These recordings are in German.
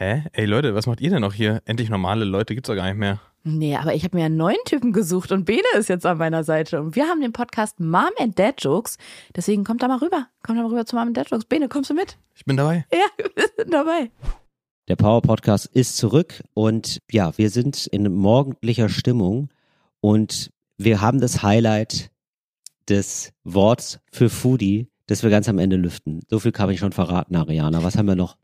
Hä? Ey Leute, was macht ihr denn noch hier? Endlich normale Leute gibt's doch gar nicht mehr. Nee, aber ich habe mir einen neuen Typen gesucht und Bene ist jetzt an meiner Seite. Und wir haben den Podcast Mom and Dad Jokes. Deswegen kommt da mal rüber. Kommt da mal rüber zu Mom and Dad Jokes. Bene, kommst du mit? Ich bin dabei. Ja, wir sind dabei. Der Power-Podcast ist zurück und ja, wir sind in morgendlicher Stimmung und wir haben das Highlight des Worts für Foodie, das wir ganz am Ende lüften. So viel kann ich schon verraten, Ariana. Was haben wir noch?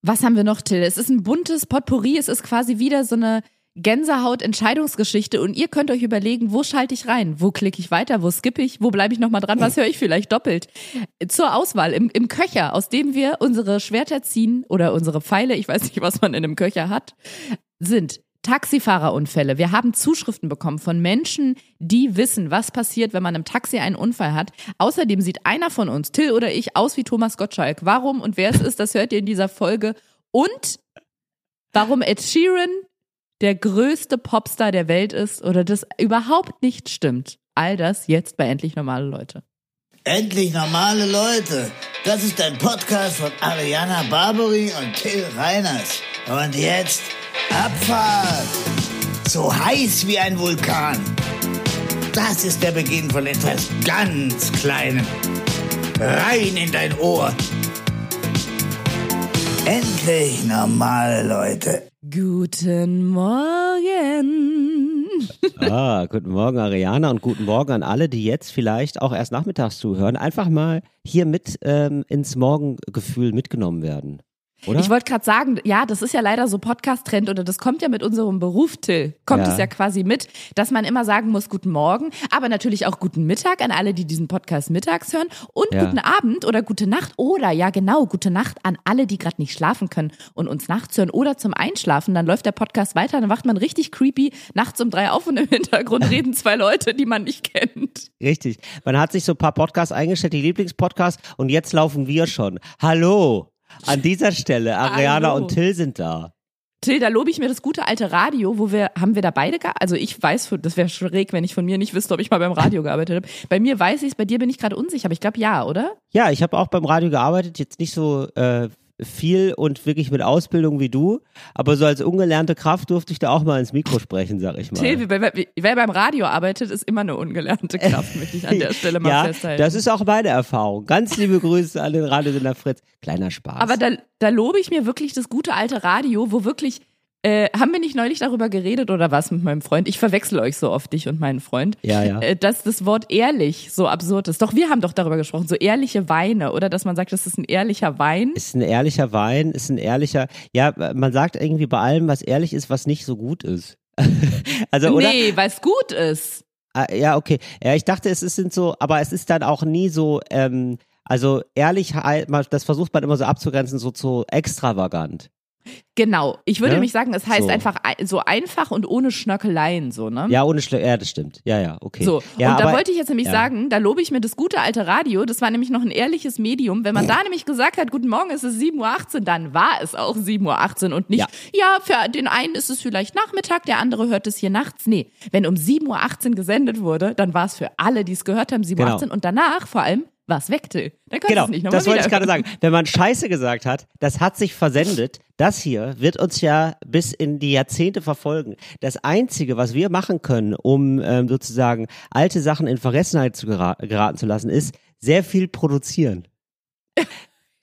Was haben wir noch, Till? Es ist ein buntes Potpourri, es ist quasi wieder so eine Gänsehaut-Entscheidungsgeschichte und ihr könnt euch überlegen, wo schalte ich rein, wo klicke ich weiter, wo skippe ich, wo bleibe ich nochmal dran, was höre ich vielleicht doppelt. Zur Auswahl im Köcher, aus dem wir unsere Schwerter ziehen oder unsere Pfeile, ich weiß nicht, was man in einem Köcher hat, sind Taxifahrerunfälle. Wir haben Zuschriften bekommen von Menschen, die wissen, was passiert, wenn man im Taxi einen Unfall hat. Außerdem sieht einer von uns, Till oder ich, aus wie Thomas Gottschalk. Warum und wer es ist, das hört ihr in dieser Folge. Und warum Ed Sheeran der größte Popstar der Welt ist oder das überhaupt nicht stimmt. All das jetzt bei Endlich Normale Leute. Endlich Normale Leute. Das ist ein Podcast von Ariana Baberi und Till Reiners. Und jetzt Abfahrt! So heiß wie ein Vulkan. Das ist der Beginn von etwas ganz Kleinem. Rein in dein Ohr. Endlich normale Leute. Guten Morgen. Guten Morgen, Ariana, und guten Morgen an alle, die jetzt vielleicht auch erst nachmittags zuhören. Einfach mal hier mit ins Morgengefühl mitgenommen werden. Oder? Ich wollte gerade sagen, ja, das ist ja leider so Podcast-Trend oder das kommt ja mit unserem Beruf, Till, kommt es ja quasi mit, dass man immer sagen muss, guten Morgen, aber natürlich auch guten Mittag an alle, die diesen Podcast mittags hören und guten Abend oder gute Nacht oder gute Nacht an alle, die gerade nicht schlafen können und uns nachts hören oder zum Einschlafen, dann läuft der Podcast weiter, dann wacht man richtig creepy nachts um 3 auf und im Hintergrund reden 2 Leute, die man nicht kennt. Richtig, man hat sich so ein paar Podcasts eingestellt, die Lieblingspodcasts und jetzt laufen wir schon. Hallo! An dieser Stelle, Ariana und Till sind da. Till, da lobe ich mir das gute alte Radio, also ich weiß, das wäre schräg, wenn ich von mir nicht wüsste, ob ich mal beim Radio gearbeitet habe. Bei mir weiß ich es, bei dir bin ich gerade unsicher, aber ich glaube ja, oder? Ja, ich habe auch beim Radio gearbeitet, jetzt nicht so viel und wirklich mit Ausbildung wie du, aber so als ungelernte Kraft durfte ich da auch mal ins Mikro sprechen, sag ich mal. Till, wer beim Radio arbeitet, ist immer eine ungelernte Kraft, möchte ich an der Stelle mal festhalten. Ja, das ist auch meine Erfahrung. Ganz liebe Grüße an den Radiosender Fritz. Kleiner Spaß. Aber da lobe ich mir wirklich das gute alte Radio, wo wirklich, haben wir nicht neulich darüber geredet oder was mit meinem Freund? Ich verwechsel euch so oft, dich und meinen Freund. Ja. Dass das Wort ehrlich so absurd ist. Doch, wir haben doch darüber gesprochen, so ehrliche Weine, oder? Dass man sagt, das ist ein ehrlicher Wein. Ja, man sagt irgendwie bei allem, was ehrlich ist, was nicht so gut ist. Also, oder? Nee, weil es gut ist. Ja, okay. Ja, ich dachte, aber es ist dann auch nie so, also ehrlich, das versucht man immer so abzugrenzen, so extravagant. Genau, ich würde mich sagen, es heißt einfach so einfach und ohne Schnörkeleien, so, ne? Ja, das stimmt. Ja, okay. So, ja, und da wollte ich jetzt nämlich sagen, da lobe ich mir das gute alte Radio, das war nämlich noch ein ehrliches Medium, wenn man da nämlich gesagt hat, guten Morgen, es ist 7.18 Uhr, dann war es auch 7.18 Uhr und nicht, für den einen ist es vielleicht Nachmittag, der andere hört es hier nachts. Nee, wenn um 7.18 Uhr gesendet wurde, dann war es für alle, die es gehört haben, 7.18 Uhr und danach vor allem, was weckte? Dann kannst du es nicht nochmal wieder. Wollte ich gerade sagen. Wenn man Scheiße gesagt hat, das hat sich versendet. Das hier wird uns ja bis in die Jahrzehnte verfolgen. Das Einzige, was wir machen können, um sozusagen alte Sachen in Vergessenheit zu geraten zu lassen, ist sehr viel produzieren.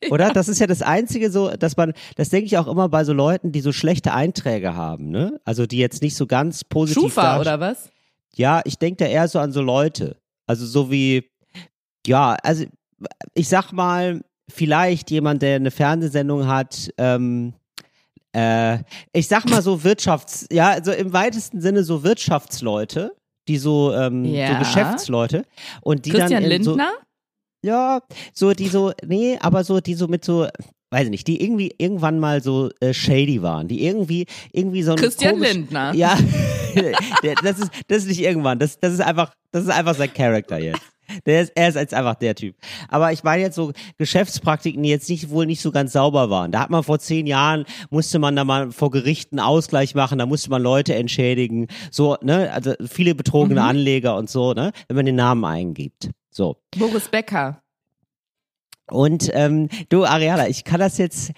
Oder? Das ist ja das Einzige so, das denke ich auch immer bei so Leuten, die so schlechte Einträge haben, ne? Also die jetzt nicht so ganz positiv sind. Schufa oder was? Ja, ich denke da eher so an so Leute. Also so wie... Ja, also ich sag mal, vielleicht jemand, der eine Fernsehsendung hat, ich sag mal so also im weitesten Sinne so Wirtschaftsleute, die so Geschäftsleute und die Christian dann Lindner? Weiß ich nicht, die irgendwie irgendwann mal so shady waren, die irgendwie so ein Christian Lindner. Ja, das ist nicht irgendwann, das ist einfach sein Charakter jetzt. Er ist jetzt einfach der Typ. Aber ich meine jetzt so Geschäftspraktiken, die jetzt wohl nicht so ganz sauber waren. Da hat man vor 10 Jahren, musste man da mal vor Gerichten Ausgleich machen, da musste man Leute entschädigen, so, ne, also viele betrogene Anleger und so, ne, wenn man den Namen eingibt. So. Boris Becker. Und du, Ariana, ich kann das jetzt,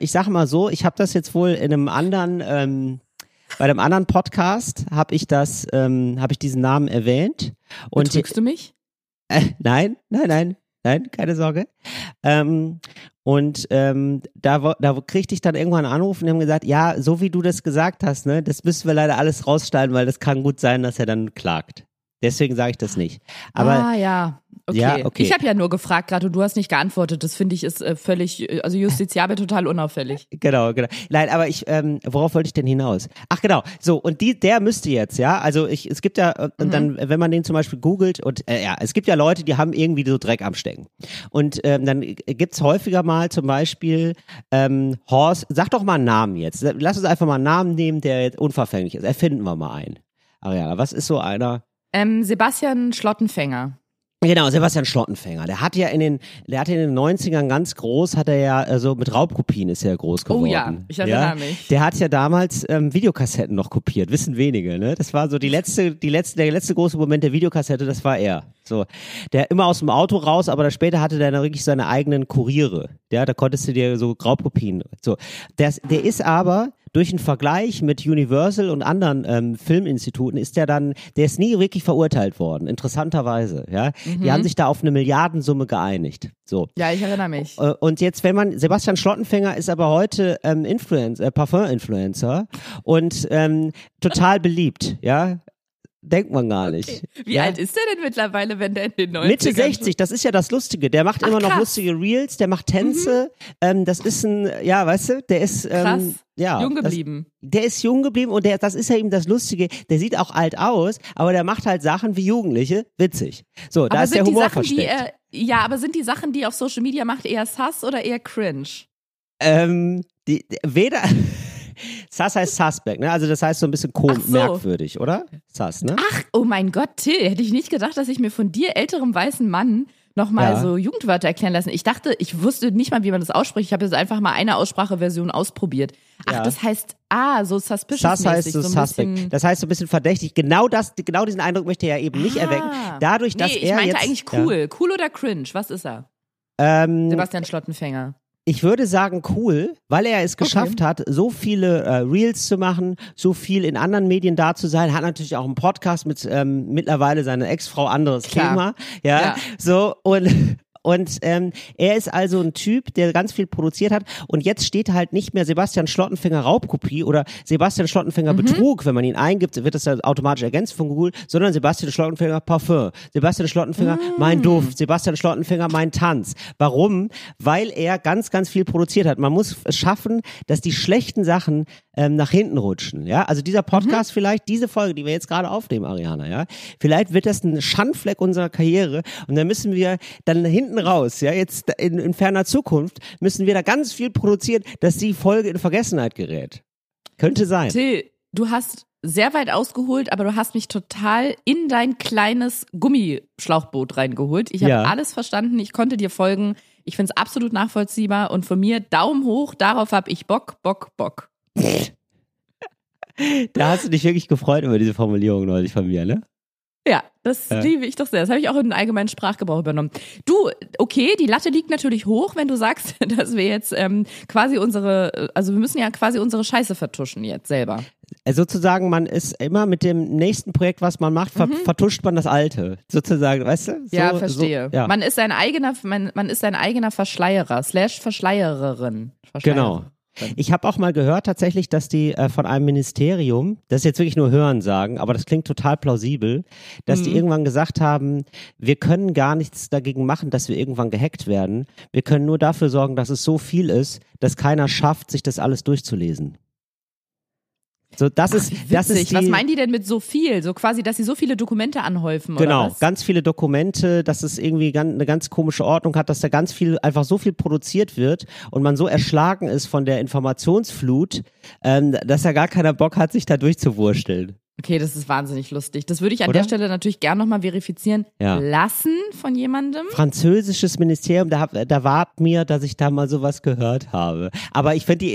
ich sage mal so, ich habe das jetzt wohl in einem anderen, bei einem anderen Podcast habe ich diesen Namen erwähnt. Und betrügst du mich? Nein, keine Sorge. Da kriegte ich dann irgendwann einen Anruf und die haben gesagt, ja, so wie du das gesagt hast, ne, das müssen wir leider alles rausschneiden, weil das kann gut sein, dass er dann klagt. Deswegen sage ich das nicht. Aber, okay. Ich habe ja nur gefragt gerade und du hast nicht geantwortet. Das finde ich ist völlig, also justiziabel, total unauffällig. Genau. Nein, aber worauf wollte ich denn hinaus? Ach genau, so und der müsste jetzt, ja, also es gibt ja, und dann, wenn man den zum Beispiel googelt und es gibt ja Leute, die haben irgendwie so Dreck am Stecken. Und dann gibt's häufiger mal zum Beispiel Horst, sag doch mal einen Namen jetzt. Lass uns einfach mal einen Namen nehmen, der jetzt unverfänglich ist. Erfinden wir mal einen. Ariana, was ist so einer? Sebastian Schlottenfänger. Genau, Sebastian Schlottenfänger. Der hat in den 90ern ganz groß, so mit Raubkopien ist er groß geworden. Oh ja, ich erinnere mich. Der hat ja damals Videokassetten noch kopiert, wissen wenige, ne? Das war so der letzte große Moment der Videokassette, das war er. So, der immer aus dem Auto raus, aber später hatte der dann wirklich seine eigenen Kuriere. Ja, da konntest du dir so Raubkopien, so. Der ist aber durch einen Vergleich mit Universal und anderen Filminstituten ist nie wirklich verurteilt worden, interessanterweise. Ja, die haben sich da auf eine Milliardensumme geeinigt. So. Ja, ich erinnere mich. Und jetzt, Sebastian Schlottenfänger ist aber heute Parfum-Influencer und total beliebt, ja. Denkt man gar nicht. Okay. Wie alt ist der denn mittlerweile, wenn der in den 90ern... Mitte 60, das ist ja das Lustige. Der macht immer noch lustige Reels, der macht Tänze. Das ist weißt du, der ist... krass, jung geblieben. Der ist jung geblieben und das ist ja eben das Lustige. Der sieht auch alt aus, aber der macht halt Sachen wie Jugendliche. Witzig. So, da ist der Humor versteckt. Aber sind die Sachen, die er auf Social Media macht, eher Sass oder eher Cringe? Weder... Sass heißt Suspect, ne? Also das heißt so ein bisschen merkwürdig, oder? Sass, ne? Ach, oh mein Gott, Till, hätte ich nicht gedacht, dass ich mir von dir, älterem weißen Mann, nochmal so Jugendwörter erklären lassen. Ich dachte, ich wusste nicht mal, wie man das ausspricht. Ich habe jetzt einfach mal eine Ausspracheversion ausprobiert. Ach, das heißt so suspicious-mäßig. Das heißt so Suspect. Das heißt so ein bisschen verdächtig. Genau diesen Eindruck möchte er ja eben nicht erwecken. Dadurch, dass er ich meinte jetzt, eigentlich cool. Ja. Cool oder cringe? Was ist er? Sebastian Schlottenfänger. Ich würde sagen cool, weil er es geschafft hat, so viele Reels zu machen, so viel in anderen Medien da zu sein, hat natürlich auch einen Podcast mit mittlerweile seiner Ex-Frau, anderes Thema, ja. So und er ist also ein Typ, der ganz viel produziert hat und jetzt steht halt nicht mehr Sebastian Schlottenfänger Raubkopie oder Sebastian Schlottenfänger Betrug, wenn man ihn eingibt, wird das dann automatisch ergänzt von Google, sondern Sebastian Schlottenfänger Parfum, Sebastian Schlottenfänger Mein Duft, Sebastian Schlottenfänger Mein Tanz. Warum? Weil er ganz, ganz viel produziert hat. Man muss es schaffen, dass die schlechten Sachen nach hinten rutschen, ja? Also dieser Podcast vielleicht, diese Folge, die wir jetzt gerade aufnehmen, Ariana, ja? Vielleicht wird das ein Schandfleck unserer Karriere und dann müssen wir dann hinten raus, ja? Jetzt in ferner Zukunft müssen wir da ganz viel produzieren, dass die Folge in Vergessenheit gerät. Könnte sein. Till, du hast sehr weit ausgeholt, aber du hast mich total in dein kleines Gummischlauchboot reingeholt. Ich habe alles verstanden, ich konnte dir folgen. Ich finde es absolut nachvollziehbar und von mir Daumen hoch, darauf habe ich Bock. Da hast du dich wirklich gefreut über diese Formulierung neulich von mir, ne? Ja, das liebe ich doch sehr. Das habe ich auch in den allgemeinen Sprachgebrauch übernommen. Du, okay, die Latte liegt natürlich hoch, wenn du sagst, dass wir jetzt wir müssen ja quasi unsere Scheiße vertuschen jetzt selber. Sozusagen, man ist immer mit dem nächsten Projekt, was man macht, vertuscht man das alte. Sozusagen, weißt du? So, ja, verstehe. So, ja. Man ist sein eigener, Verschleierer, /Verschleiererin. Genau. Ich habe auch mal gehört tatsächlich, dass die von einem Ministerium, das ist jetzt wirklich nur Hörensagen, aber das klingt total plausibel, dass die irgendwann gesagt haben, wir können gar nichts dagegen machen, dass wir irgendwann gehackt werden. Wir können nur dafür sorgen, dass es so viel ist, dass keiner schafft, sich das alles durchzulesen. So, das ist was meinen die denn mit so viel? So quasi, dass sie so viele Dokumente anhäufen, oder was? Genau, ganz viele Dokumente, dass es irgendwie eine ganz komische Ordnung hat, dass da ganz viel, einfach so viel produziert wird und man so erschlagen ist von der Informationsflut, dass ja gar keiner Bock hat, sich da durchzuwursteln. Okay, das ist wahnsinnig lustig. Das würde ich an der Stelle natürlich gern nochmal verifizieren lassen von jemandem. Französisches Ministerium, da ward mir, dass ich da mal sowas gehört habe. Aber ich finde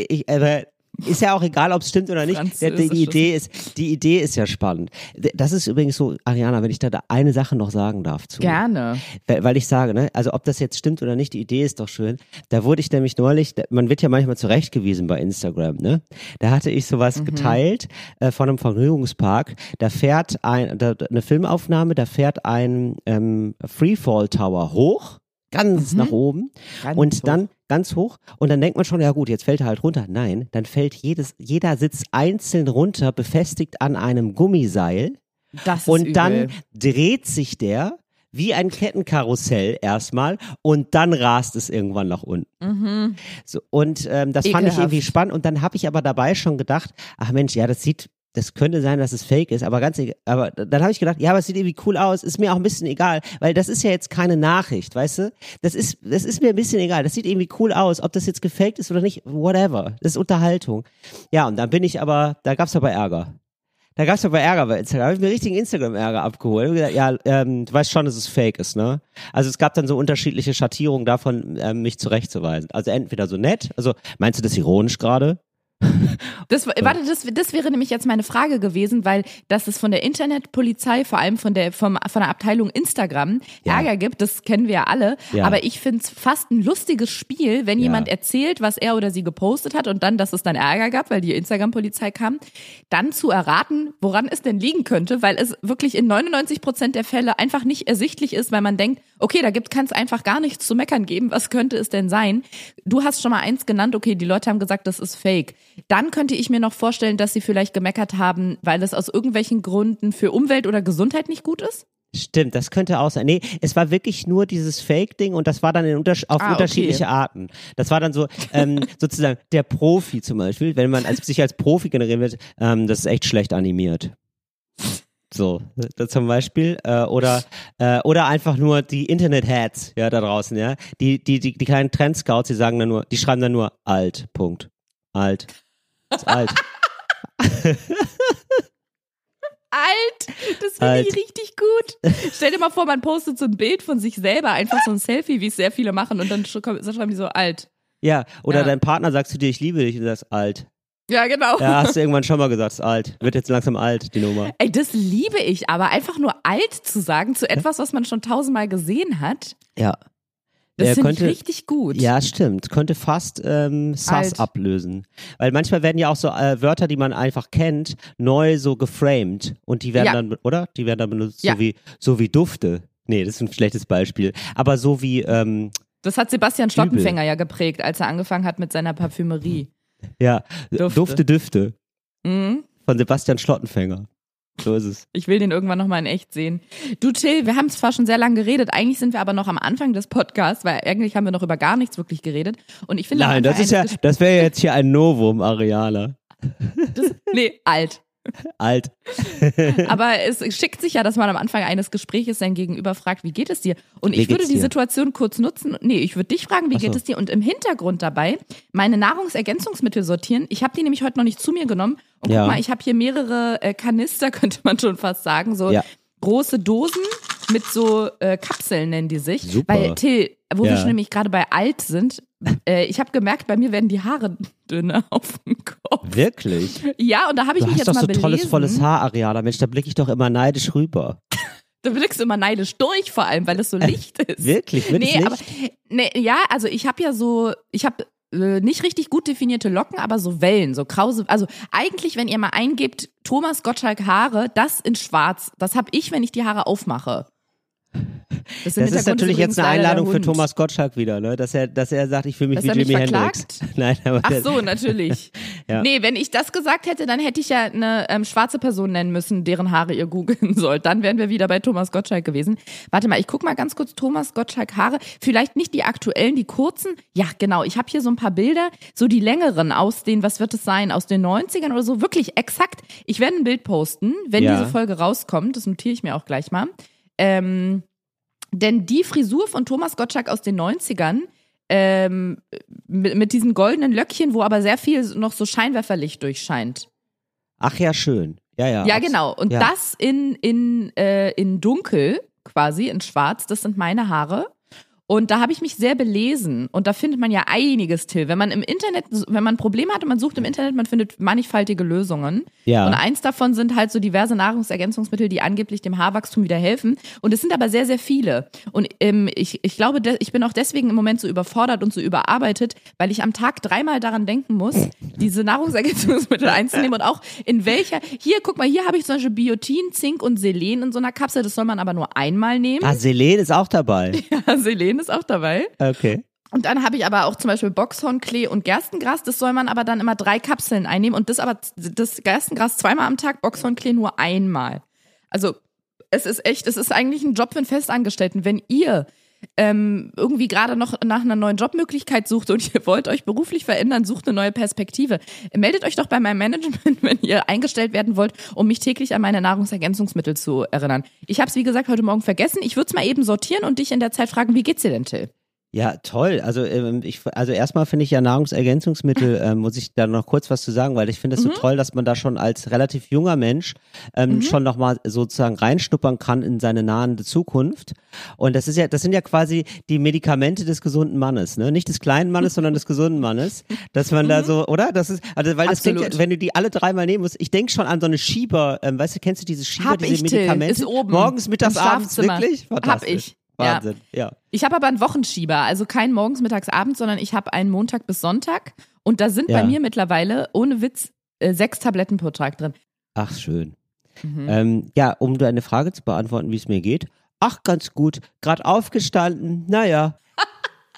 Ist ja auch egal, ob es stimmt oder nicht. Die Idee ist ja spannend. Das ist übrigens so, Ariana, wenn ich da eine Sache noch sagen darf zu. Gerne. Weil ich sage, ne, also ob das jetzt stimmt oder nicht, die Idee ist doch schön. Da wurde ich nämlich neulich, man wird ja manchmal zurechtgewiesen bei Instagram, ne? Da hatte ich sowas geteilt von einem Vergnügungspark. Da fährt eine Filmaufnahme, da fährt ein Freefall Tower hoch, ganz nach oben und dann ganz hoch und dann denkt man schon, ja gut, jetzt fällt er halt runter. Nein, dann fällt jeder Sitz einzeln runter, befestigt an einem Gummiseil. Das ist übel. Und dann dreht sich der wie ein Kettenkarussell erstmal und dann rast es irgendwann nach unten. Mhm. So, und das fand ich irgendwie spannend und dann habe ich aber dabei schon gedacht, ach Mensch, ja, das könnte sein, dass es fake ist, aber aber dann habe ich gedacht, ja, aber es sieht irgendwie cool aus, ist mir auch ein bisschen egal, weil das ist ja jetzt keine Nachricht, weißt du? Das ist mir ein bisschen egal, das sieht irgendwie cool aus, ob das jetzt gefaked ist oder nicht, whatever, das ist Unterhaltung. Ja, und dann da gab es aber Ärger bei Instagram, da habe ich mir richtigen Instagram-Ärger abgeholt. Ich habe gesagt, ja, du weißt schon, dass es fake ist, ne? Also es gab dann so unterschiedliche Schattierungen davon, mich zurechtzuweisen. Also entweder so nett, also meinst du das ironisch gerade? Das wäre nämlich jetzt meine Frage gewesen, weil dass es von der Internetpolizei, vor allem von der Abteilung Instagram Ärger gibt, das kennen wir ja alle, aber ich finde es fast ein lustiges Spiel, wenn jemand erzählt, was er oder sie gepostet hat und dann, dass es dann Ärger gab, weil die Instagram-Polizei kam, dann zu erraten, woran es denn liegen könnte, weil es wirklich in 99% der Fälle einfach nicht ersichtlich ist, weil man denkt, okay, da kann es einfach gar nichts zu meckern geben, was könnte es denn sein? Du hast schon mal eins genannt, okay, die Leute haben gesagt, das ist fake. Dann könnte ich mir noch vorstellen, dass sie vielleicht gemeckert haben, weil es aus irgendwelchen Gründen für Umwelt oder Gesundheit nicht gut ist? Stimmt, das könnte auch sein. Nee, es war wirklich nur dieses Fake-Ding und das war dann unterschiedliche Arten. Das war dann so sozusagen der Profi zum Beispiel, wenn man sich als Profi generieren wird, das ist echt schlecht animiert. So, zum Beispiel, oder einfach nur die Internet-Hats, ja, da draußen, ja, die kleinen Trendscouts, die schreiben dann nur alt, Punkt. Alt. Ist alt. Alt! Das finde ich richtig gut. Stell dir mal vor, man postet so ein Bild von sich selber, einfach so ein Selfie, wie es sehr viele machen und dann schreiben die so alt. Ja, oder dein Partner sagt zu dir, ich liebe dich und du sagst alt. Ja, genau. Ja, hast du irgendwann schon mal gesagt, ist alt. Wird jetzt langsam alt, die Nummer. Ey, das liebe ich, aber einfach nur alt zu sagen zu etwas, was man schon 1000-mal gesehen hat. Ja. Das finde ich richtig gut. Ja, stimmt. Könnte fast Sass ablösen. Weil manchmal werden ja auch so Wörter, die man einfach kennt, neu so geframed. Und die werden dann, oder? Die werden dann benutzt, so wie Dufte. Nee, das ist ein schlechtes Beispiel. Aber so wie das hat Sebastian Schlottenfänger ja geprägt, als er angefangen hat mit seiner Parfümerie. Ja, Dufte. Mhm. Von Sebastian Schlottenfänger. So ist es. Ich will den irgendwann nochmal in echt sehen. Du Till, wir haben zwar schon sehr lange geredet, eigentlich sind wir aber noch am Anfang des Podcasts, weil eigentlich haben wir noch über gar nichts wirklich geredet. Und ich finde, nein, das wäre jetzt hier ein Novum, Ariana. Alt. Alt. Aber es schickt sich ja, dass man am Anfang eines Gesprächs sein Gegenüber fragt, wie geht es dir? Und ich würde die Situation kurz nutzen. Nee, ich würde dich fragen, wie geht es dir? Und im Hintergrund dabei meine Nahrungsergänzungsmittel sortieren. Ich habe die nämlich heute noch nicht zu mir genommen. Und guck mal, ich habe hier mehrere Kanister, könnte man schon fast sagen. So große Dosen mit so Kapseln nennen die sich. Super. Weil Till, wo wir schon nämlich gerade bei alt sind, ich habe gemerkt, bei mir werden die Haare dünner auf dem Kopf. Wirklich? Ja, und da habe ich mich jetzt mal belesen. Du hast doch so tolles, volles Haar, Ariana. Mensch, da blicke ich doch immer neidisch rüber. Du blickst immer neidisch durch, vor allem, weil es so Licht ist. Wirklich? Also ich habe nicht richtig gut definierte Locken, aber so Wellen, so krause, also eigentlich, wenn ihr mal eingebt, Thomas Gottschalk Haare, das in schwarz, das habe ich, wenn ich die Haare aufmache. Das ist natürlich jetzt eine Einladung für Thomas Gottschalk wieder, ne? Dass er sagt, ich fühle mich wie Jimi Hendrix. Nein, aber ach so, natürlich. Ja. Nee, wenn ich das gesagt hätte, dann hätte ich ja eine schwarze Person nennen müssen, deren Haare ihr googeln sollt. Dann wären wir wieder bei Thomas Gottschalk gewesen. Warte mal, ich guck mal ganz kurz Thomas Gottschalk Haare. Vielleicht nicht die aktuellen, die kurzen. Ja, genau. Ich habe hier so ein paar Bilder, so die längeren aus den, was wird es sein, aus den 90ern oder so. Wirklich exakt. Ich werde ein Bild posten, wenn diese Folge rauskommt. Das notiere ich mir auch gleich mal. Denn die Frisur von Thomas Gottschalk aus den 90ern, mit diesen goldenen Löckchen, wo aber sehr viel noch so Scheinwerferlicht durchscheint. Ach ja, schön. Ja, ja, genau. Und das in dunkel, quasi, in schwarz, das sind meine Haare. Und da habe ich mich sehr belesen und da findet man ja einiges, Till. Wenn man im Internet, wenn man Probleme hat und man sucht im Internet, man findet mannigfaltige Lösungen. Ja. Und eins davon sind halt so diverse Nahrungsergänzungsmittel, die angeblich dem Haarwachstum wieder helfen. Und es sind aber sehr, sehr viele. Und ich glaube, ich bin auch deswegen im Moment so überfordert und so überarbeitet, weil ich am Tag dreimal daran denken muss, diese Nahrungsergänzungsmittel einzunehmen und auch in welcher, hier, guck mal, hier habe ich zum Beispiel Biotin, Zink und Selen in so einer Kapsel, das soll man aber nur einmal nehmen. Ah, Selen ist auch dabei. Ja, Selen ist auch dabei. Okay. Und dann habe ich aber auch zum Beispiel Boxhornklee und Gerstengras, das soll man aber dann immer 3 Kapseln einnehmen und das aber, das Gerstengras zweimal am Tag, Boxhornklee nur einmal. Also es ist echt, es ist eigentlich ein Job für einen Festangestellten. Wenn ihr irgendwie gerade noch nach einer neuen Jobmöglichkeit sucht und ihr wollt euch beruflich verändern, sucht eine neue Perspektive. Meldet euch doch bei meinem Management, wenn ihr eingestellt werden wollt, um mich täglich an meine Nahrungsergänzungsmittel zu erinnern. Ich habe es, wie gesagt, heute Morgen vergessen. Ich würde es mal eben sortieren und dich in der Zeit fragen, wie geht's dir denn, Till? Ja, toll. Also erstmal finde ich ja Nahrungsergänzungsmittel, muss ich da noch kurz was zu sagen, weil ich finde es so toll, dass man da schon als relativ junger Mensch schon nochmal sozusagen reinschnuppern kann in seine nahende Zukunft. Und das ist ja, das sind ja quasi die Medikamente des gesunden Mannes, ne? Nicht des kleinen Mannes, sondern des gesunden Mannes, dass man da so, oder? Das ist, also weil das klingt, wenn du die alle dreimal nehmen musst, ich denke schon an so eine Schieber, weißt du, kennst du diese Schieber, diese Medikamente? Ist oben. Morgens, mittags, abends, wirklich? Fantastisch. Hab ich. Wahnsinn, ja. Ich habe aber einen Wochenschieber, also kein morgens, mittags, abends, sondern ich habe einen Montag bis Sonntag und da sind bei mir mittlerweile, ohne Witz, 6 Tabletten pro Tag drin. Ach, schön. Ja, um deine Frage zu beantworten, wie es mir geht. Ach, ganz gut, gerade aufgestanden, naja.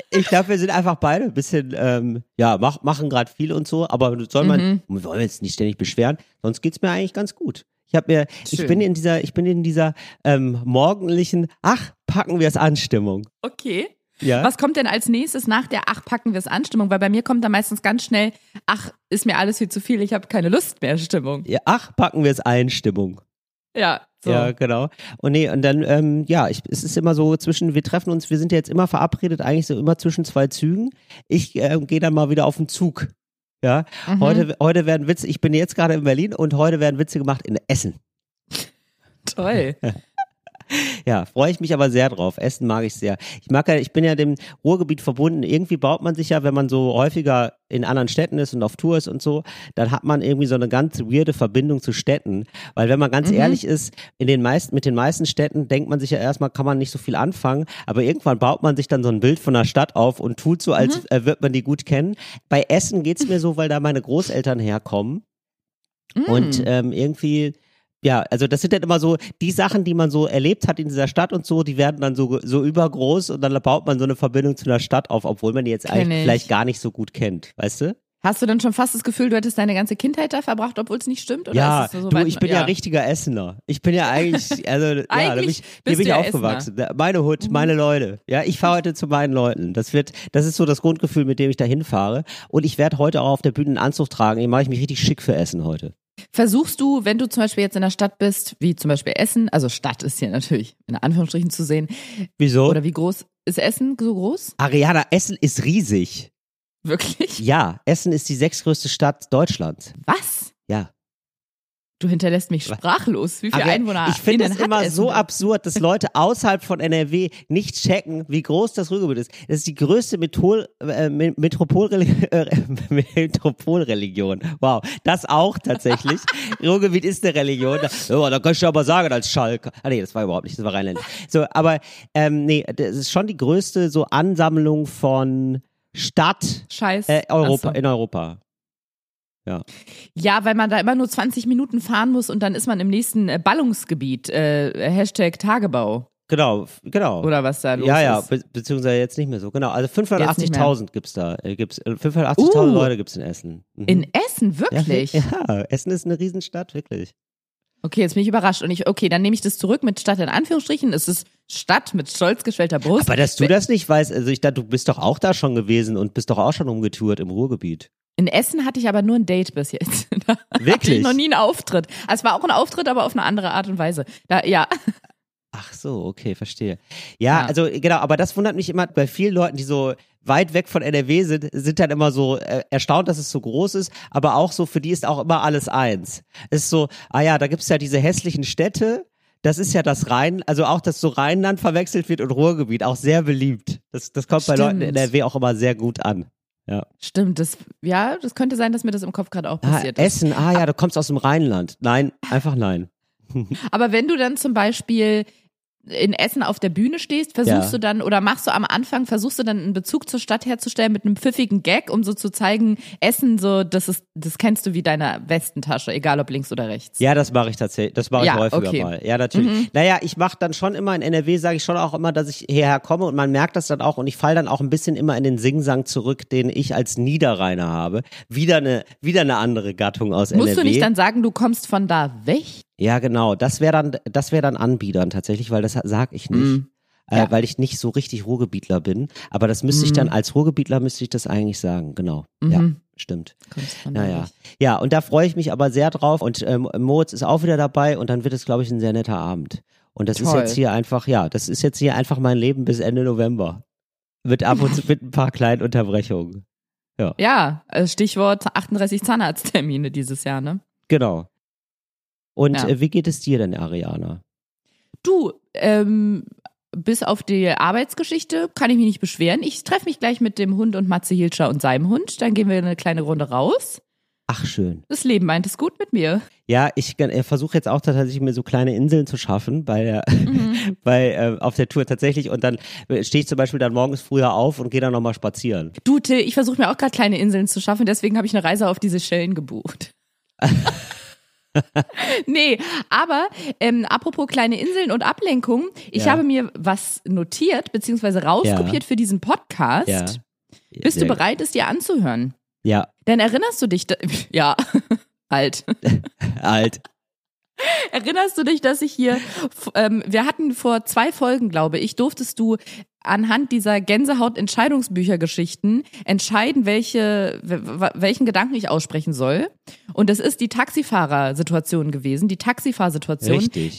Ich glaube, wir sind einfach beide ein bisschen, machen gerade viel und so, aber wir wollen jetzt nicht ständig beschweren, sonst geht's mir eigentlich ganz gut. Ich bin in dieser morgendlichen, ach, packen wir es Anstimmung. Okay. Ja? Was kommt denn als nächstes nach der ach, packen wir es Anstimmung? Weil bei mir kommt da meistens ganz schnell, ach, ist mir alles viel zu viel, ich habe keine Lust mehr, Stimmung. Ja, ach, packen wir es Einstimmung. Ja, so. Ja, genau. Es ist immer so zwischen, wir treffen uns, wir sind ja jetzt immer verabredet, eigentlich so immer zwischen 2 Zügen. Ich gehe dann mal wieder auf den Zug. Ja, heute werden Witze, ich bin jetzt gerade in Berlin und heute werden Witze gemacht in Essen. Toll. Ja, freue ich mich aber sehr drauf. Essen mag ich sehr. Ich bin ja dem Ruhrgebiet verbunden. Irgendwie baut man sich ja, wenn man so häufiger in anderen Städten ist und auf Tour ist und so, dann hat man irgendwie so eine ganz weirde Verbindung zu Städten. Weil wenn man ganz ehrlich ist, mit den meisten Städten denkt man sich ja erstmal, kann man nicht so viel anfangen, aber irgendwann baut man sich dann so ein Bild von der Stadt auf und tut so, als wird man die gut kennen. Bei Essen geht's mir so, weil da meine Großeltern herkommen und irgendwie... Ja, also das sind dann immer so die Sachen, die man so erlebt hat in dieser Stadt und so, die werden dann so übergroß und dann baut man so eine Verbindung zu einer Stadt auf, obwohl man die jetzt eigentlich vielleicht gar nicht so gut kennt, weißt du? Hast du dann schon fast das Gefühl, du hättest deine ganze Kindheit da verbracht, obwohl es nicht stimmt? Oder ja, ist es so weit, ich bin ja richtiger Essener. Ich bin ja eigentlich, bin ich aufgewachsen. Essener. Meine Hut, meine Leute. Ja, ich fahre heute zu meinen Leuten. Das ist so das Grundgefühl, mit dem ich da hinfahre. Und ich werde heute auch auf der Bühne einen Anzug tragen. Hier mache ich mich richtig schick für Essen heute. Versuchst du, wenn du zum Beispiel jetzt in der Stadt bist, wie zum Beispiel Essen, also Stadt ist hier natürlich in Anführungsstrichen zu sehen. Wieso? Oder wie groß ist Essen so groß? Ariana, Essen ist riesig. Wirklich? Ja, Essen ist die 6. größte Stadt Deutschlands. Was? Ja. Du hinterlässt mich sprachlos. Wie viele Einwohner hat Essen? Ich finde es immer so absurd, dass Leute außerhalb von NRW nicht checken, wie groß das Ruhrgebiet ist. Das ist die größte Metropolreligion. Wow, das auch tatsächlich. Ruhrgebiet ist eine Religion. Ja, da kannst du aber sagen, als Schalke. Ah nee, das war überhaupt nicht, das war Rheinland. So, aber das ist schon die größte so Ansammlung von Stadt in Europa. Ja. Ja, weil man da immer nur 20 Minuten fahren muss und dann ist man im nächsten Ballungsgebiet. #Tagebau. Genau. Oder was da los ist. Ja, beziehungsweise jetzt nicht mehr so. Genau, also 580.000 gibt's da. 580.000 Leute gibt's in Essen. In Essen, wirklich? Ja, Essen ist eine Riesenstadt, wirklich. Okay, jetzt bin ich überrascht. Okay, dann nehme ich das zurück mit Stadt in Anführungsstrichen. Es ist Stadt mit stolz geschwellter Brust. Aber dass du das nicht weißt, also ich dachte, du bist doch auch da schon gewesen und bist doch auch schon rumgetourt im Ruhrgebiet. In Essen hatte ich aber nur ein Date bis jetzt. Da wirklich? Hatte ich noch nie einen Auftritt. Es war auch ein Auftritt, aber auf eine andere Art und Weise. Ach so, okay, verstehe. Ja, also genau, aber das wundert mich immer bei vielen Leuten, die so weit weg von NRW sind dann immer so erstaunt, dass es so groß ist, aber auch so, für die ist auch immer alles eins. Es ist so, da gibt's ja diese hässlichen Städte, Das ist ja das Rhein, also auch, dass so Rheinland verwechselt wird und Ruhrgebiet, auch sehr beliebt. Das kommt bei Leuten in NRW auch immer sehr gut an. Ja. Stimmt, das könnte sein, dass mir das im Kopf gerade auch passiert ist. Essen, du kommst aus dem Rheinland. Nein, einfach nein. Aber wenn du dann zum Beispiel in Essen auf der Bühne stehst, versuchst du dann einen Bezug zur Stadt herzustellen mit einem pfiffigen Gag, um so zu zeigen, Essen, so, das kennst du wie deine Westentasche, egal ob links oder rechts. Ja, das mache ich tatsächlich, häufiger mal. Ja, natürlich. Mhm. Naja, ich mache dann schon immer, in NRW sage ich schon auch immer, dass ich hierher komme und man merkt das dann auch und ich falle dann auch ein bisschen immer in den Singsang zurück, den ich als Niederrheiner habe. Wieder eine andere Gattung aus NRW. Musst du nicht dann sagen, du kommst von da weg? Ja, genau. Das wäre dann anbiedern tatsächlich, weil das sag ich nicht, weil ich nicht so richtig Ruhrgebietler bin. Aber das müsste ich dann als Ruhrgebietler das eigentlich sagen. Genau. Mhm. Ja, stimmt. Naja, ja, und da freue ich mich aber sehr drauf. Und Moritz ist auch wieder dabei und dann wird es, glaube ich, ein sehr netter Abend. Und das ist jetzt hier einfach, mein Leben bis Ende November mit ein paar kleinen Unterbrechungen. Ja. Ja, Stichwort 38 Zahnarzttermine dieses Jahr, ne? Genau. Und wie geht es dir denn, Ariana? Du, bis auf die Arbeitsgeschichte kann ich mich nicht beschweren. Ich treffe mich gleich mit dem Hund und Matze Hilscher und seinem Hund. Dann gehen wir eine kleine Runde raus. Ach, schön. Das Leben meint es gut mit mir. Ja, ich versuche jetzt auch tatsächlich mir so kleine Inseln zu schaffen auf der Tour tatsächlich. Und dann stehe ich zum Beispiel dann morgens früher auf und gehe dann nochmal spazieren. Du, Till, ich versuche mir auch gerade kleine Inseln zu schaffen. Deswegen habe ich eine Reise auf diese Seychellen gebucht. Nee, aber apropos kleine Inseln und Ablenkung, ich habe mir was notiert, beziehungsweise rauskopiert für diesen Podcast. Ja. Bist du bereit, es dir anzuhören? Ja. Dann erinnerst du dich, Erinnerst du dich, dass ich hier, wir hatten vor 2 Folgen, glaube ich, durftest du anhand dieser Gänsehaut-Entscheidungsbücher-Geschichten entscheiden, welchen Gedanken ich aussprechen soll. Und das ist die Taxifahrersituation gewesen, Richtig.